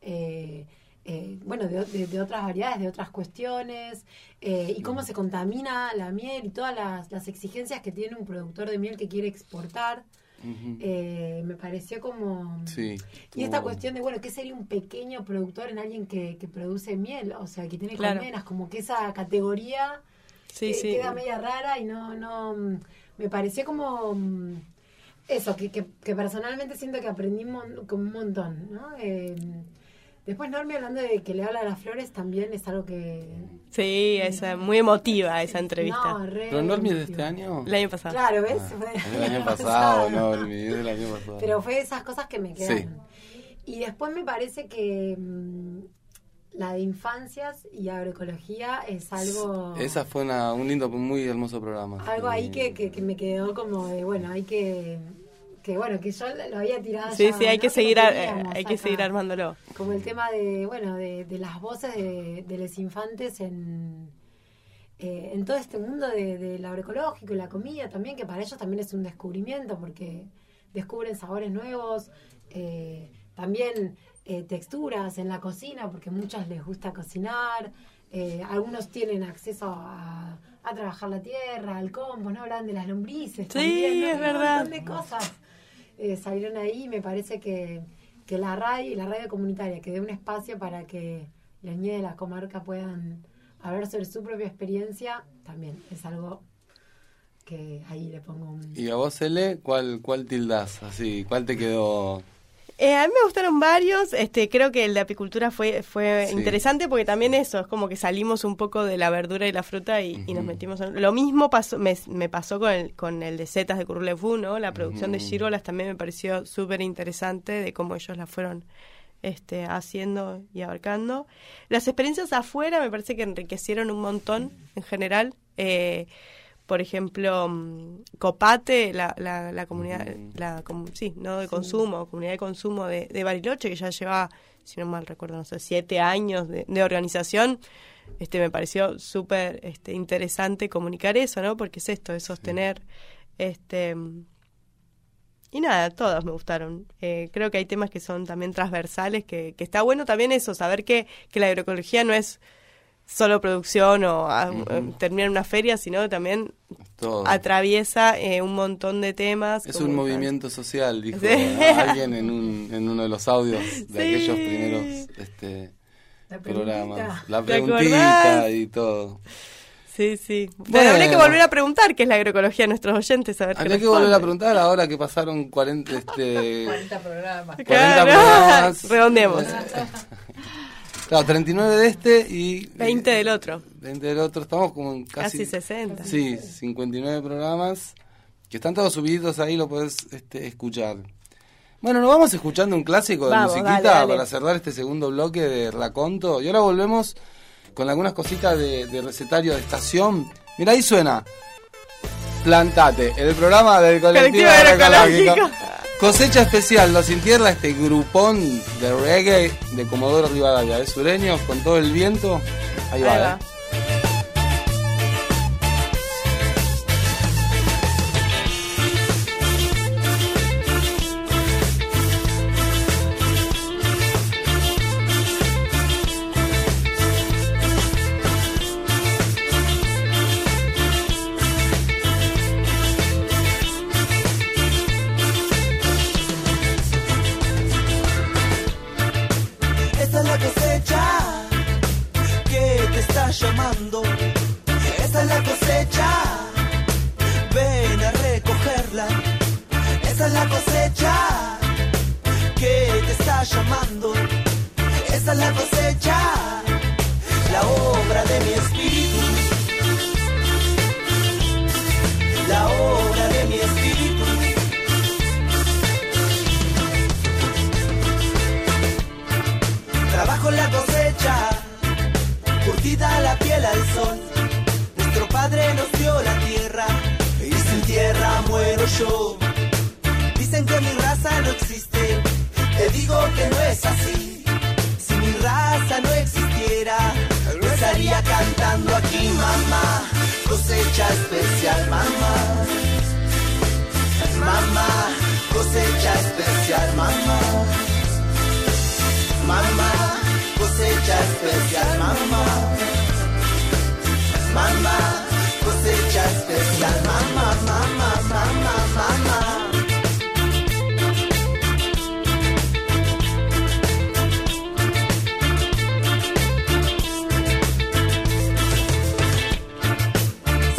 eh, eh, bueno, de, de, de otras variedades, de otras cuestiones, eh, y cómo se contamina la miel y todas las, las exigencias que tiene un productor de miel que quiere exportar. Uh-huh. Eh, me pareció como sí, y esta cuestión de bueno, ¿qué sería un pequeño productor en alguien que, que produce miel? O sea, que tiene claro. colmenas, como que esa categoría sí, que, sí. queda media rara y no, no me pareció como eso, que, que, que personalmente siento que aprendí mon, como un montón, ¿no? Eh, después Normi hablando de que le habla a las flores también es algo que sí, esa, muy emotiva esa entrevista. No, ¿pero Normi es de este año? El año pasado. Claro, ¿ves? Ah, fue el año pasado, Normi, es del año pasado. Pero fue de esas cosas que me quedaron. Sí. Y después me parece que mmm, la de infancias y agroecología es algo... Esa fue una, un lindo, muy hermoso programa. Algo ahí y... que, que, que me quedó como de, bueno, hay que... que bueno, que yo lo había tirado sí, ya, sí, hay ¿no? que seguir ar- hay que acá. seguir armándolo, como el tema de bueno de, de las voces de, de los infantes en eh, en todo este mundo de, de lo agroecológico y la comida también, que para ellos también es un descubrimiento porque descubren sabores nuevos, eh, también eh, texturas en la cocina porque muchas les gusta cocinar, eh, algunos tienen acceso a a trabajar la tierra, al compost, ¿no? Hablan de las lombrices. Sí, también, ¿no? Es verdad. Un montón de cosas eh, salieron ahí. Me parece que, que la radio y la radio comunitaria, que dé un espacio para que los niños de la comarca puedan hablar sobre su propia experiencia, también es algo que ahí le pongo un... ¿Y a vos, Ele, cuál, cuál tildás? Así, ¿cuál te quedó...? Eh, a mí me gustaron varios, este, creo que el de apicultura fue fue sí. interesante porque también eso, es como que salimos un poco de la verdura y la fruta y, uh-huh. y nos metimos en... Lo mismo pasó, me, me pasó con el, con el de setas de Curruleufú, ¿no? La producción uh-huh. de chírolas también me pareció súper interesante de cómo ellos la fueron este, haciendo y abarcando. Las experiencias afuera me parece que enriquecieron un montón en general, eh... Por ejemplo, Copate, la, la, la comunidad, mm. la com, sí, no de sí. consumo, comunidad de consumo de, de Bariloche, que ya lleva, si no mal recuerdo, no sé, siete años de, de organización. Este, me pareció súper este, interesante comunicar eso, ¿no? Porque es esto, es sostener. Sí. este Y nada, todas me gustaron. Eh, creo que hay temas que son también transversales, que, que está bueno también eso, saber que, que la agroecología no es solo producción o a, uh-huh. terminar una feria, sino también todo. Atraviesa eh, un montón de temas. Es como un movimiento tal. social, dijo sí. alguien en, un, en uno de los audios de sí. aquellos primeros este, la programas. La preguntita y todo. Sí, sí. Bueno, bueno, habría que volver a preguntar qué es la agroecología a nuestros oyentes. A ver habría que volver a preguntar ahora que pasaron cuarenta, este, cuarenta programas. cuarenta claro. programas. Redondemos. Claro, treinta y nueve de este y... veinte del otro. veinte del otro, estamos como en casi... Casi sesenta. Sí, cincuenta y nueve programas, que están todos subiditos ahí, lo podés este, escuchar. Bueno, nos vamos escuchando un clásico de vamos, musiquita dale, dale. Para cerrar este segundo bloque de Raconto. Y ahora volvemos con algunas cositas de, de recetario de estación. Mirá, ahí suena. Plantate, el programa del Colectivo, Colectivo Agroecológico. Cosecha especial, Los Sin Tierra, este grupón de reggae de Comodoro Rivadavia, de sureños, con todo el viento, ahí, ahí va, va. ¿eh? vuela el sol. Nuestro padre nos dio la tierra y sin tierra muero yo. Dicen que mi raza no existe, te digo que no es así. Si mi raza no existiera, no estaría cantando aquí, mamá. Cosecha especial, mamá. Mamá, cosecha especial, mamá. Mamá, cosecha especial, mamá. Mamá, cosecha especial, mamá, mamá, mamá, mamá.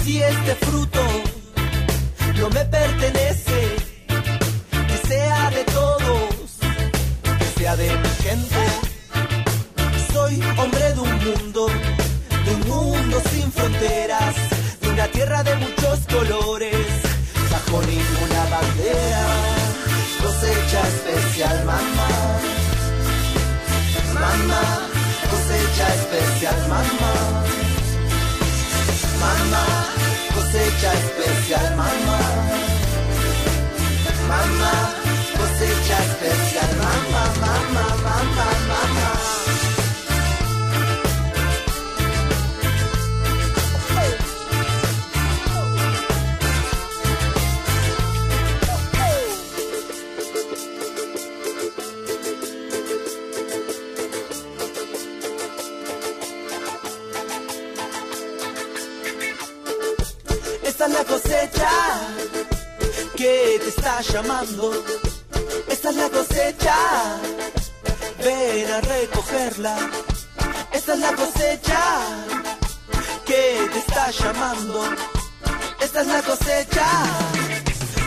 Si este fruto no me pertenece, que sea de todos, que sea de mi gente. Soy hombre de un mundo, de un mundo sin fronteras, de una tierra de muchos colores, bajo ninguna bandera. Cosecha especial, mamá. Mamá, cosecha especial, mamá. Mamá, cosecha especial, mamá. Mamá, cosecha especial, mamá, mamá, mamá, mamá. Llamando, esta es la cosecha, ven a recogerla. Esta es la cosecha que te está llamando. Esta es la cosecha,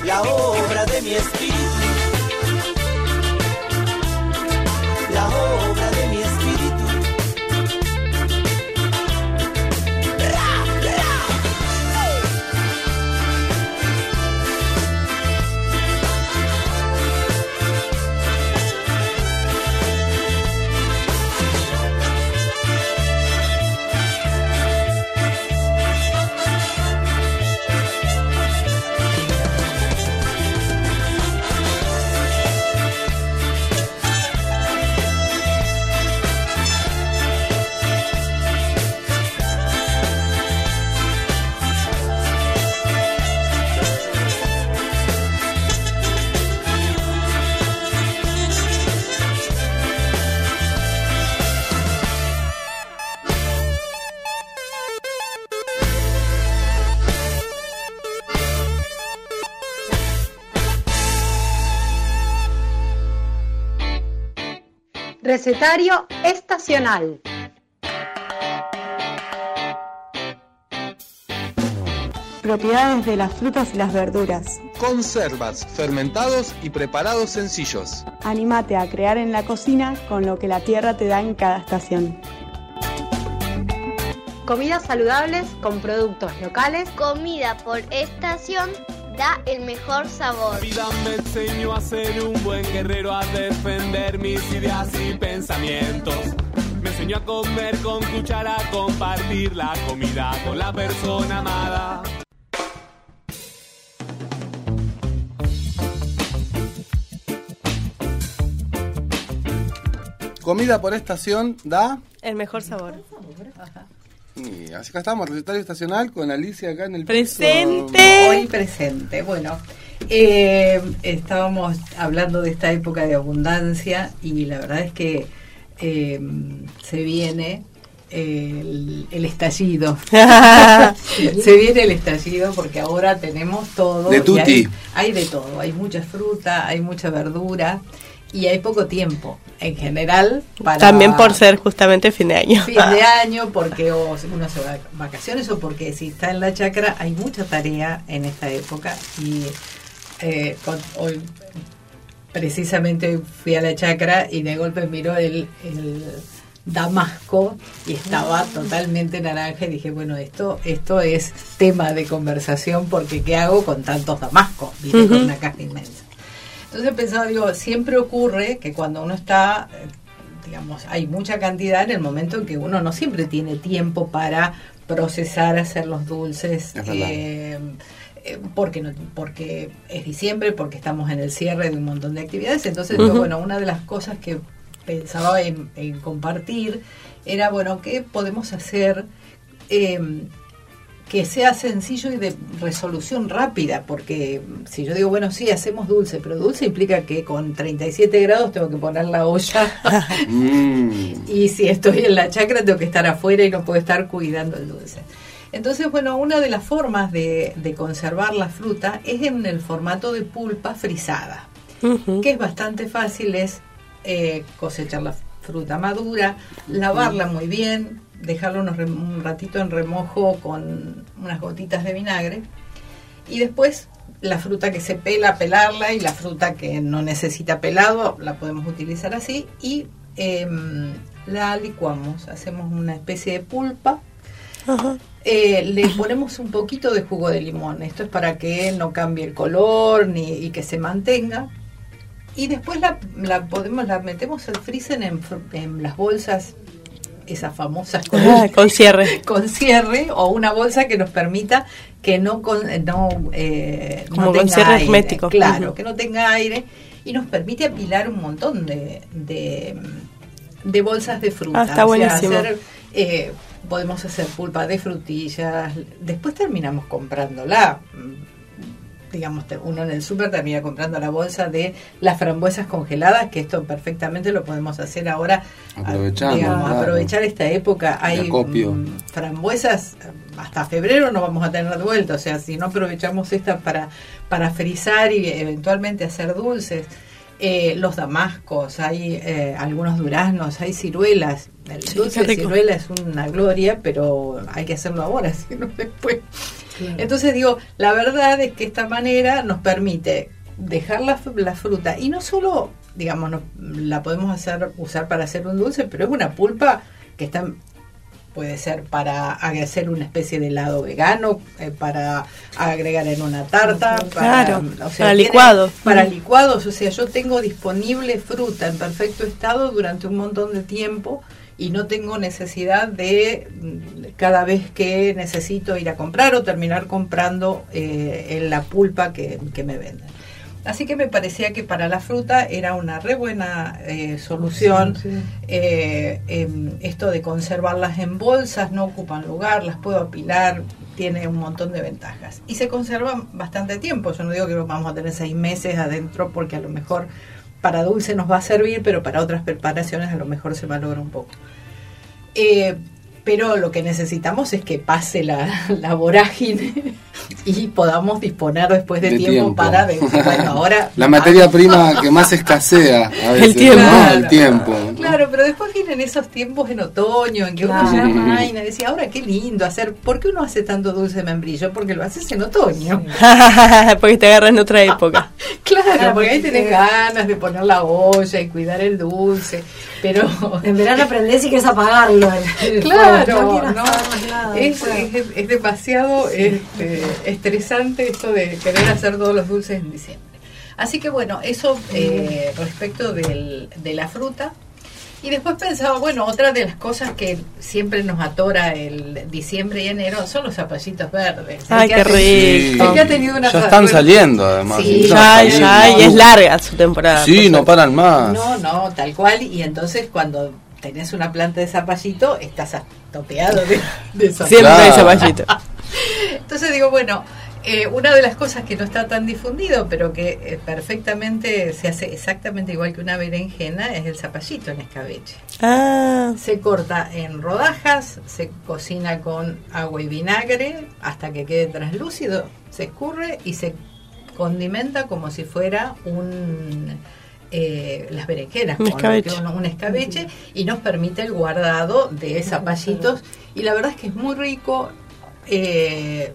la obra de mi espíritu, la obra de mi espíritu. ¡Ra, ra! Recetario estacional. Propiedades de las frutas y las verduras. Conservas, fermentados y preparados sencillos. Anímate a crear en la cocina con lo que la tierra te da en cada estación. Comidas saludables con productos locales. Comida por estación da el mejor sabor. La vida me enseñó a ser un buen guerrero, a defender mis ideas y pensamientos. Me enseñó a comer con cuchara, a compartir la comida con la persona amada. Comida por estación da el mejor sabor. Y así que estamos, recetario estacional con Alicia acá en el presente. Piso. Hoy presente. Bueno, eh, estábamos hablando de esta época de abundancia y la verdad es que eh, se viene el, el estallido. ¿Sí? Se viene el estallido porque ahora tenemos todo. De tutti. Hay, hay de todo, hay mucha fruta, hay mucha verdura. Y hay poco tiempo, en general. Para también por ser justamente fin de año. Fin de año, porque o uno se va de vacaciones o porque si está en la chacra, hay mucha tarea en esta época. Y eh, con, hoy, precisamente fui a la chacra y de golpe miró el, el damasco y estaba totalmente naranja. Y dije, bueno, esto esto es tema de conversación porque ¿qué hago con tantos damascos? Vine uh-huh. con una caja inmensa. Entonces pensaba, digo, siempre ocurre que cuando uno está digamos, hay mucha cantidad en el momento en que uno no siempre tiene tiempo para procesar, hacer los dulces, eh, porque no, porque es diciembre, porque estamos en el cierre de un montón de actividades. Entonces, uh-huh. yo, bueno, una de las cosas que pensaba en, en compartir era, bueno, ¿qué podemos hacer eh, que sea sencillo y de resolución rápida? Porque si yo digo, bueno, sí, hacemos dulce, pero dulce implica que con treinta y siete grados tengo que poner la olla mm. y si estoy en la chacra tengo que estar afuera y no puedo estar cuidando el dulce. Entonces, bueno, una de las formas de, de conservar la fruta es en el formato de pulpa frisada, uh-huh. que es bastante fácil, es eh, cosechar la fruta madura, lavarla muy bien, dejarlo unos, un ratito en remojo con unas gotitas de vinagre, y después la fruta que se pela, pelarla, y la fruta que no necesita pelado la podemos utilizar así, y eh, la licuamos, hacemos una especie de pulpa. Ajá. Eh, le ponemos un poquito de jugo de limón, esto es para que no cambie el color ni, y que se mantenga, y después la, la podemos, la metemos al freezer en, en las bolsas esas famosas con, ah, con cierre con cierre o una bolsa que nos permita que no con, no, eh, como no tenga con cierre aire, hermético, claro, uh-huh. que no tenga aire, y nos permite apilar un montón de de, de bolsas de fruta. Ah, está buenísimo. O sea, hacer, eh, podemos hacer pulpa de frutillas, después terminamos comprándola, digamos, uno en el súper termina comprando la bolsa de las frambuesas congeladas, que esto perfectamente lo podemos hacer ahora, aprovechar, digamos, claro. aprovechar esta época. Hay frambuesas hasta febrero no vamos a tener de vuelta, o sea, si no aprovechamos esta para, para frizar y eventualmente hacer dulces, eh, los damascos, hay eh, algunos duraznos, hay ciruelas. El dulce sí, de ciruela es una gloria, pero hay que hacerlo ahora, si no después. Claro. Entonces digo, la verdad es que esta manera nos permite dejar la, la fruta, y no solo, digamos, no, la podemos hacer usar para hacer un dulce, pero es una pulpa que está, puede ser para hacer una especie de helado vegano, eh, para agregar en una tarta, claro, para, o sea, para licuados. Para licuados, o sea, yo tengo disponible fruta en perfecto estado durante un montón de tiempo, y no tengo necesidad de cada vez que necesito ir a comprar o terminar comprando eh, en la pulpa que, que me venden. Así que me parecía que para la fruta era una re buena eh, solución. Sí, sí. Eh, eh, esto de conservarlas en bolsas, no ocupan lugar, las puedo apilar, tiene un montón de ventajas. Y se conservan bastante tiempo, yo no digo que vamos a tener seis meses adentro, porque a lo mejor para dulce nos va a servir, pero para otras preparaciones a lo mejor se valora un poco. Eh, pero lo que necesitamos es que pase la, la vorágine y podamos disponer después de, de tiempo, tiempo para... De, bueno, ahora la materia prima que más escasea a veces, el tiempo. ¿No? Claro, el tiempo. Claro, claro, pero después vienen esos tiempos en otoño en que claro. uno llama y decía, ahora qué lindo hacer... ¿Por qué uno hace tanto dulce de membrillo? Porque lo haces en otoño. Sí. Porque te agarras en otra época. Claro, claro, porque ahí tenés ganas de poner la olla y cuidar el dulce, pero... En verano aprendés y querés apagarlo. Claro, no, no, es, es, es demasiado este, estresante esto de querer hacer todos los dulces en diciembre. Así que bueno, eso eh, respecto del, de la fruta. Y después pensaba, bueno, otra de las cosas que siempre nos atora el diciembre y enero son los zapallitos verdes. Ay, qué rico. Ya están saliendo, además. Sí, ya, ya, y es larga su temporada. Sí, no paran más. No, no, tal cual. Y entonces cuando tenés una planta de zapallito, estás topeado de, de zapallito. Siempre hay zapallito. Entonces digo, bueno... Eh, una de las cosas que no está tan difundido, pero que eh, perfectamente se hace exactamente igual que una berenjena, es el zapallito en escabeche. Ah. Se corta en rodajas, se cocina con agua y vinagre hasta que quede translúcido, se escurre y se condimenta como si fuera un... Eh, las berenjenas un escabeche, con un, un escabeche, y nos permite el guardado de zapallitos, y la verdad es que es muy rico. eh...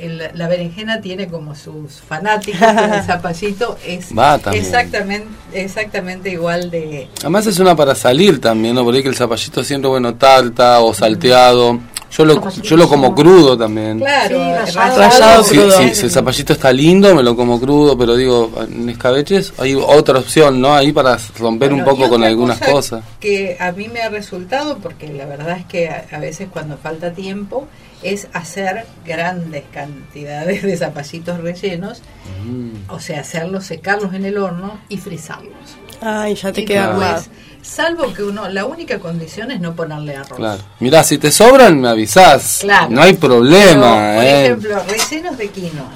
El, la berenjena tiene como sus fanáticos, pero el zapallito es exactamente, exactamente igual de... Además es una para salir también, ¿no? Porque el zapallito siempre, bueno, tarta o salteado. Yo lo, yo lo como crudo también. Claro, sí, rallado, rallado sí, crudo. Sí, si el zapallito está lindo, me lo como crudo, pero digo, en escabeches hay otra opción, ¿no? Ahí para romper bueno, un poco con algunas cosa cosas. Que a mí me ha resultado, porque la verdad es que a, a veces cuando falta tiempo, es hacer grandes cantidades de zapallitos rellenos, mm. o sea, hacerlos, secarlos en el horno y frizarlos. Ay, ya te y queda después, salvo que uno, la única condición es no ponerle arroz. Claro. Mirá, si te sobran me avisás. Claro. No hay problema. Pero, por eh. ejemplo, rellenos de quinoa.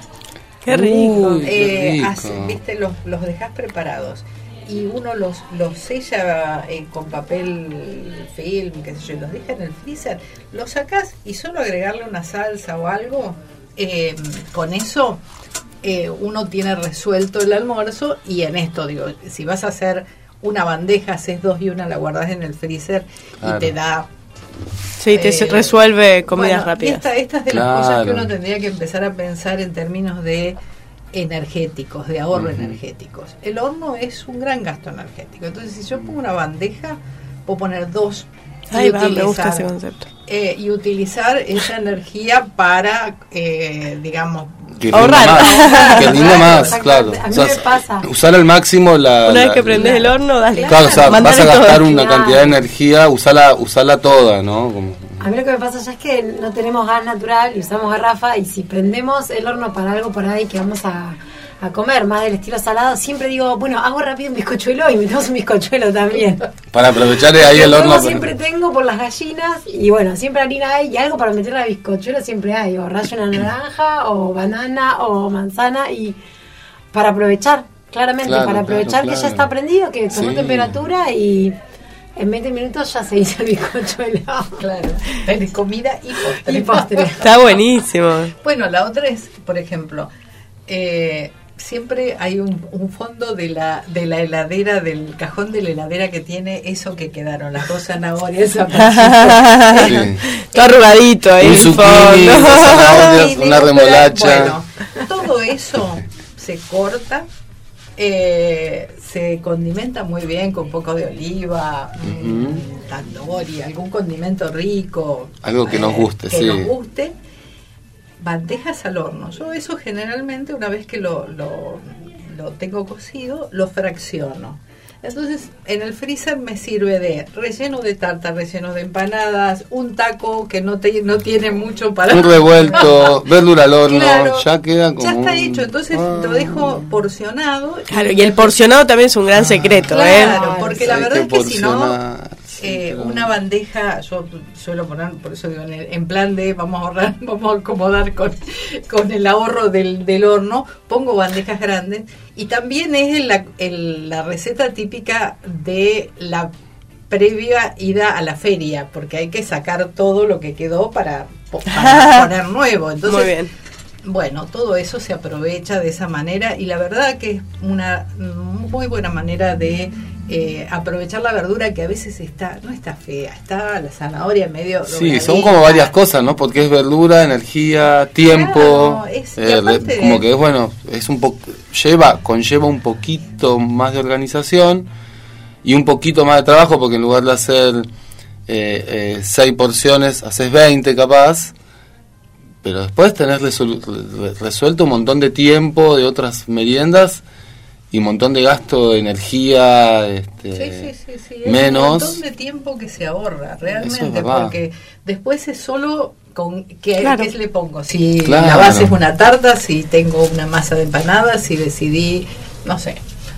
Qué rico. Uy, qué rico. Eh, hace, viste, los, los dejás preparados y uno los, los sella eh, con papel film, qué sé yo, y los deja en el freezer, los sacás y solo agregarle una salsa o algo, eh, con eso eh, uno tiene resuelto el almuerzo. Y en esto, digo, si vas a hacer una bandeja, haces dos y una la guardás en el freezer, claro. y te da... Sí, te eh, resuelve comidas bueno, rápidas. Esta, esta es de claro. las cosas que uno tendría que empezar a pensar en términos de energéticos, de ahorro uh-huh. energéticos. El horno es un gran gasto energético. Entonces, si yo pongo una bandeja, puedo poner dos. Ahí va, utilizar, me gusta ese concepto. Eh, y utilizar esa energía para, eh, digamos... Que ahorrar. Más, que rinda más, claro. A mí o sea, me pasa. Usar al máximo la... Una la, vez que prendés la, el horno, dale. Claro, o sea, vas a gastar una claro. cantidad de energía, usala, usala toda, ¿no? Como... A mí lo que me pasa ya es que no tenemos gas natural y usamos garrafa, y si prendemos el horno para algo por ahí que vamos a... a comer más del estilo salado, siempre digo, bueno, hago rápido un bizcochuelo y metemos un bizcochuelo también. Para aprovechar ahí el horno. Siempre tengo por las gallinas, y bueno, siempre harina hay, y algo para meter la bizcochuelo siempre hay, o rayo una naranja, o banana, o manzana, y para aprovechar, claramente, claro, para aprovechar claro, claro. que ya está prendido, que tomó sí. temperatura y... En veinte minutos ya se hizo el bizcochuelo. Claro. Comida y postre. Y postre. Está buenísimo. Bueno, la otra es, por ejemplo, eh... siempre hay un, un fondo de la de la heladera, del cajón de la heladera, que tiene eso que quedaron, las dos zanahorias, sí. Está arrugadito ahí, un zucchini, zanahorias, una remolacha. Bueno, todo eso se corta, eh, se condimenta muy bien con un poco de oliva, uh-huh. tandoori, algún condimento rico, algo que eh, nos guste, que sí. nos guste. Bandejas al horno. Yo eso generalmente, una vez que lo, lo, lo tengo cocido, lo fracciono. Entonces, en el freezer me sirve de relleno de tarta, relleno de empanadas, un taco que no te, no tiene mucho para... Un revuelto, verdura al horno, claro, ya queda como... Ya está hecho, entonces ah. lo dejo porcionado. Claro, y el porcionado también es un gran secreto, ah, ¿eh? Claro, porque la verdad es que si no... Eh, una bandeja, yo suelo poner, por eso digo, en, el, en plan de vamos a ahorrar, vamos a acomodar con, con el ahorro del, del horno, pongo bandejas grandes. Y también es el, la, el, la receta típica de la previa ida a la feria, porque hay que sacar todo lo que quedó para, para poner nuevo. Entonces, muy bien. Bueno, todo eso se aprovecha de esa manera, y la verdad que es una muy buena manera de... Eh, aprovechar la verdura, que a veces está no está fea, está la zanahoria medio... Sí, son como varias cosas, ¿no? Porque es verdura, energía, tiempo... Claro, es, eh, como que es bueno, es un po- lleva conlleva un poquito más de organización y un poquito más de trabajo, porque en lugar de hacer eh, eh, seis porciones, haces veinte capaz... Pero después tenés resol- resuelto un montón de tiempo de otras meriendas... y un montón de gasto de energía, este, sí, sí, sí, sí. menos. Es un montón de tiempo que se ahorra, realmente, es porque después es solo con qué, claro. qué le pongo. Si claro. la base es una tarta, si tengo una masa de empanadas, si decidí, no sé,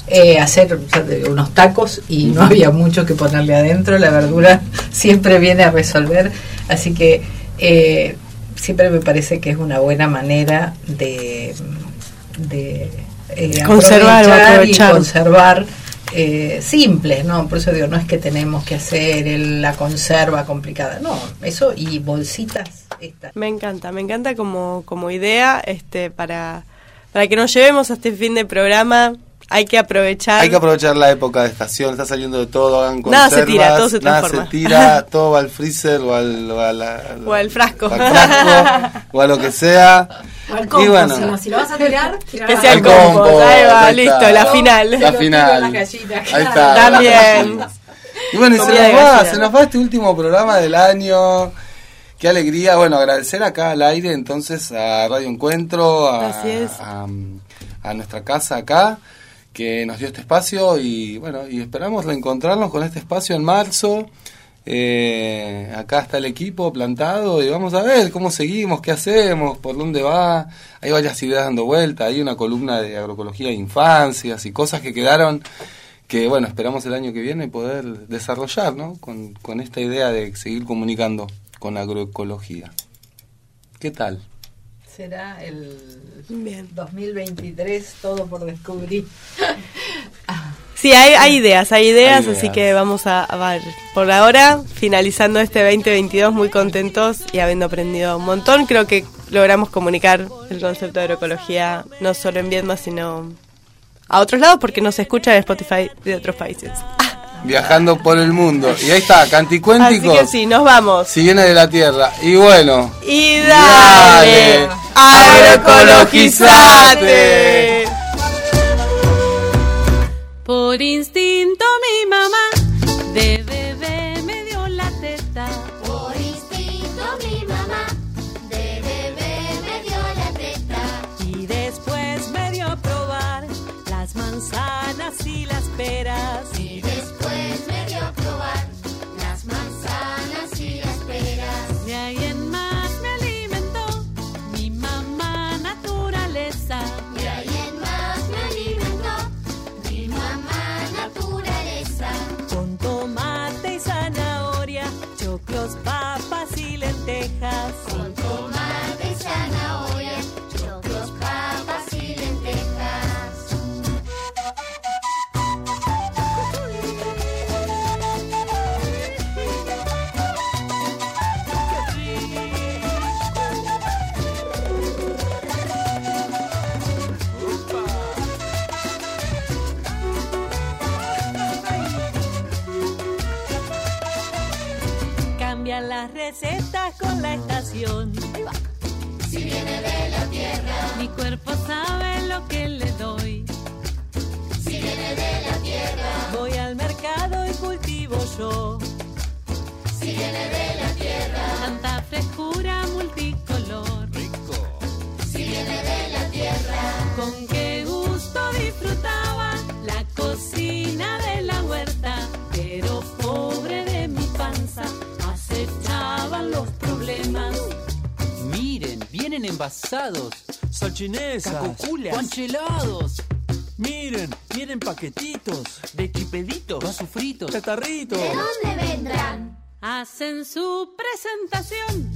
eh, hacer o sea, unos tacos y no había mucho que ponerle adentro, la verdura siempre viene a resolver. Así que eh, siempre me parece que es una buena manera de... de Eh, conservar, aprovechar aprovechar. y conservar eh, simples, ¿no? Por eso digo, no es que tenemos que hacer el, la conserva complicada, no, eso y bolsitas. Estas. Me encanta, me encanta como, como idea, este, para, para que nos llevemos a este fin de programa. Hay que aprovechar. Hay que aprovechar la época de estación, está saliendo de todo, hagan conservas. Nada se tira, todo se transforma. Nada se tira, todo va al freezer o al, o al, al, o al frasco. Al frasco o a lo que sea. O al compost, bueno, sino, si lo vas a tirar, tirar que sea el compost. Ahí va, ahí listo, la final. La final. Las gallitas. Ahí está. También. Y bueno, y se nos va, se nos va este último programa del año... Qué alegría, bueno, agradecer acá al aire entonces a Radio Encuentro, a, a, a nuestra casa acá, que nos dio este espacio y bueno, y esperamos reencontrarnos con este espacio en marzo. Eh, acá está el equipo plantado y vamos a ver cómo seguimos, qué hacemos, por dónde va. Hay varias ideas dando vuelta, hay una columna de agroecología de infancias y cosas que quedaron que, bueno, esperamos el año que viene poder desarrollar, ¿no? Con, con esta idea de seguir comunicando con agroecología. ¿Qué tal? Será el Bien. dos mil veintitrés, todo por descubrir. Sí, hay, hay ideas, hay ideas, hay ideas, así que vamos a, a ver. Por ahora, finalizando este veinte veintidós, muy contentos y habiendo aprendido un montón, creo que logramos comunicar el concepto de agroecología, no solo en Viedma, sino a otros lados, porque nos escucha de Spotify de otros países. Viajando por el mundo. Y ahí está, Canticuénticos. Así que sí, nos vamos. Si viene de la tierra. Y bueno. Y dale, dale agroecologizate. Por instinto mi mamá de bebé me dio la teta. Por instinto mi mamá de bebé me dio la teta. Y después me dio a probar las manzanas y las peras. Y después me dio a probar las manzanas y las peras. De ahí en más me alimentó mi mamá naturaleza. De ahí en más me alimentó mi mamá naturaleza. Con tomate y zanahoria, choclos, papas y lentejas. Con tomate y zanahoria, choclos, papas y lentejas. Las recetas con la estación. Si viene de la tierra, mi cuerpo sabe lo que le doy. Si viene de la tierra, voy al mercado y cultivo yo. Si viene de la tierra, tanta frescura multicolor. Rico. Si viene de la tierra, con qué gusto disfrutaba la cocina de la huerta, pero pobre de mi panza. Echaban los problemas. Miren, vienen envasados, salchinesas, cacoculas, panchelados. Miren, vienen paquetitos de chipeditos, vasos fritos, catarritos. ¿De dónde vendrán? Hacen su presentación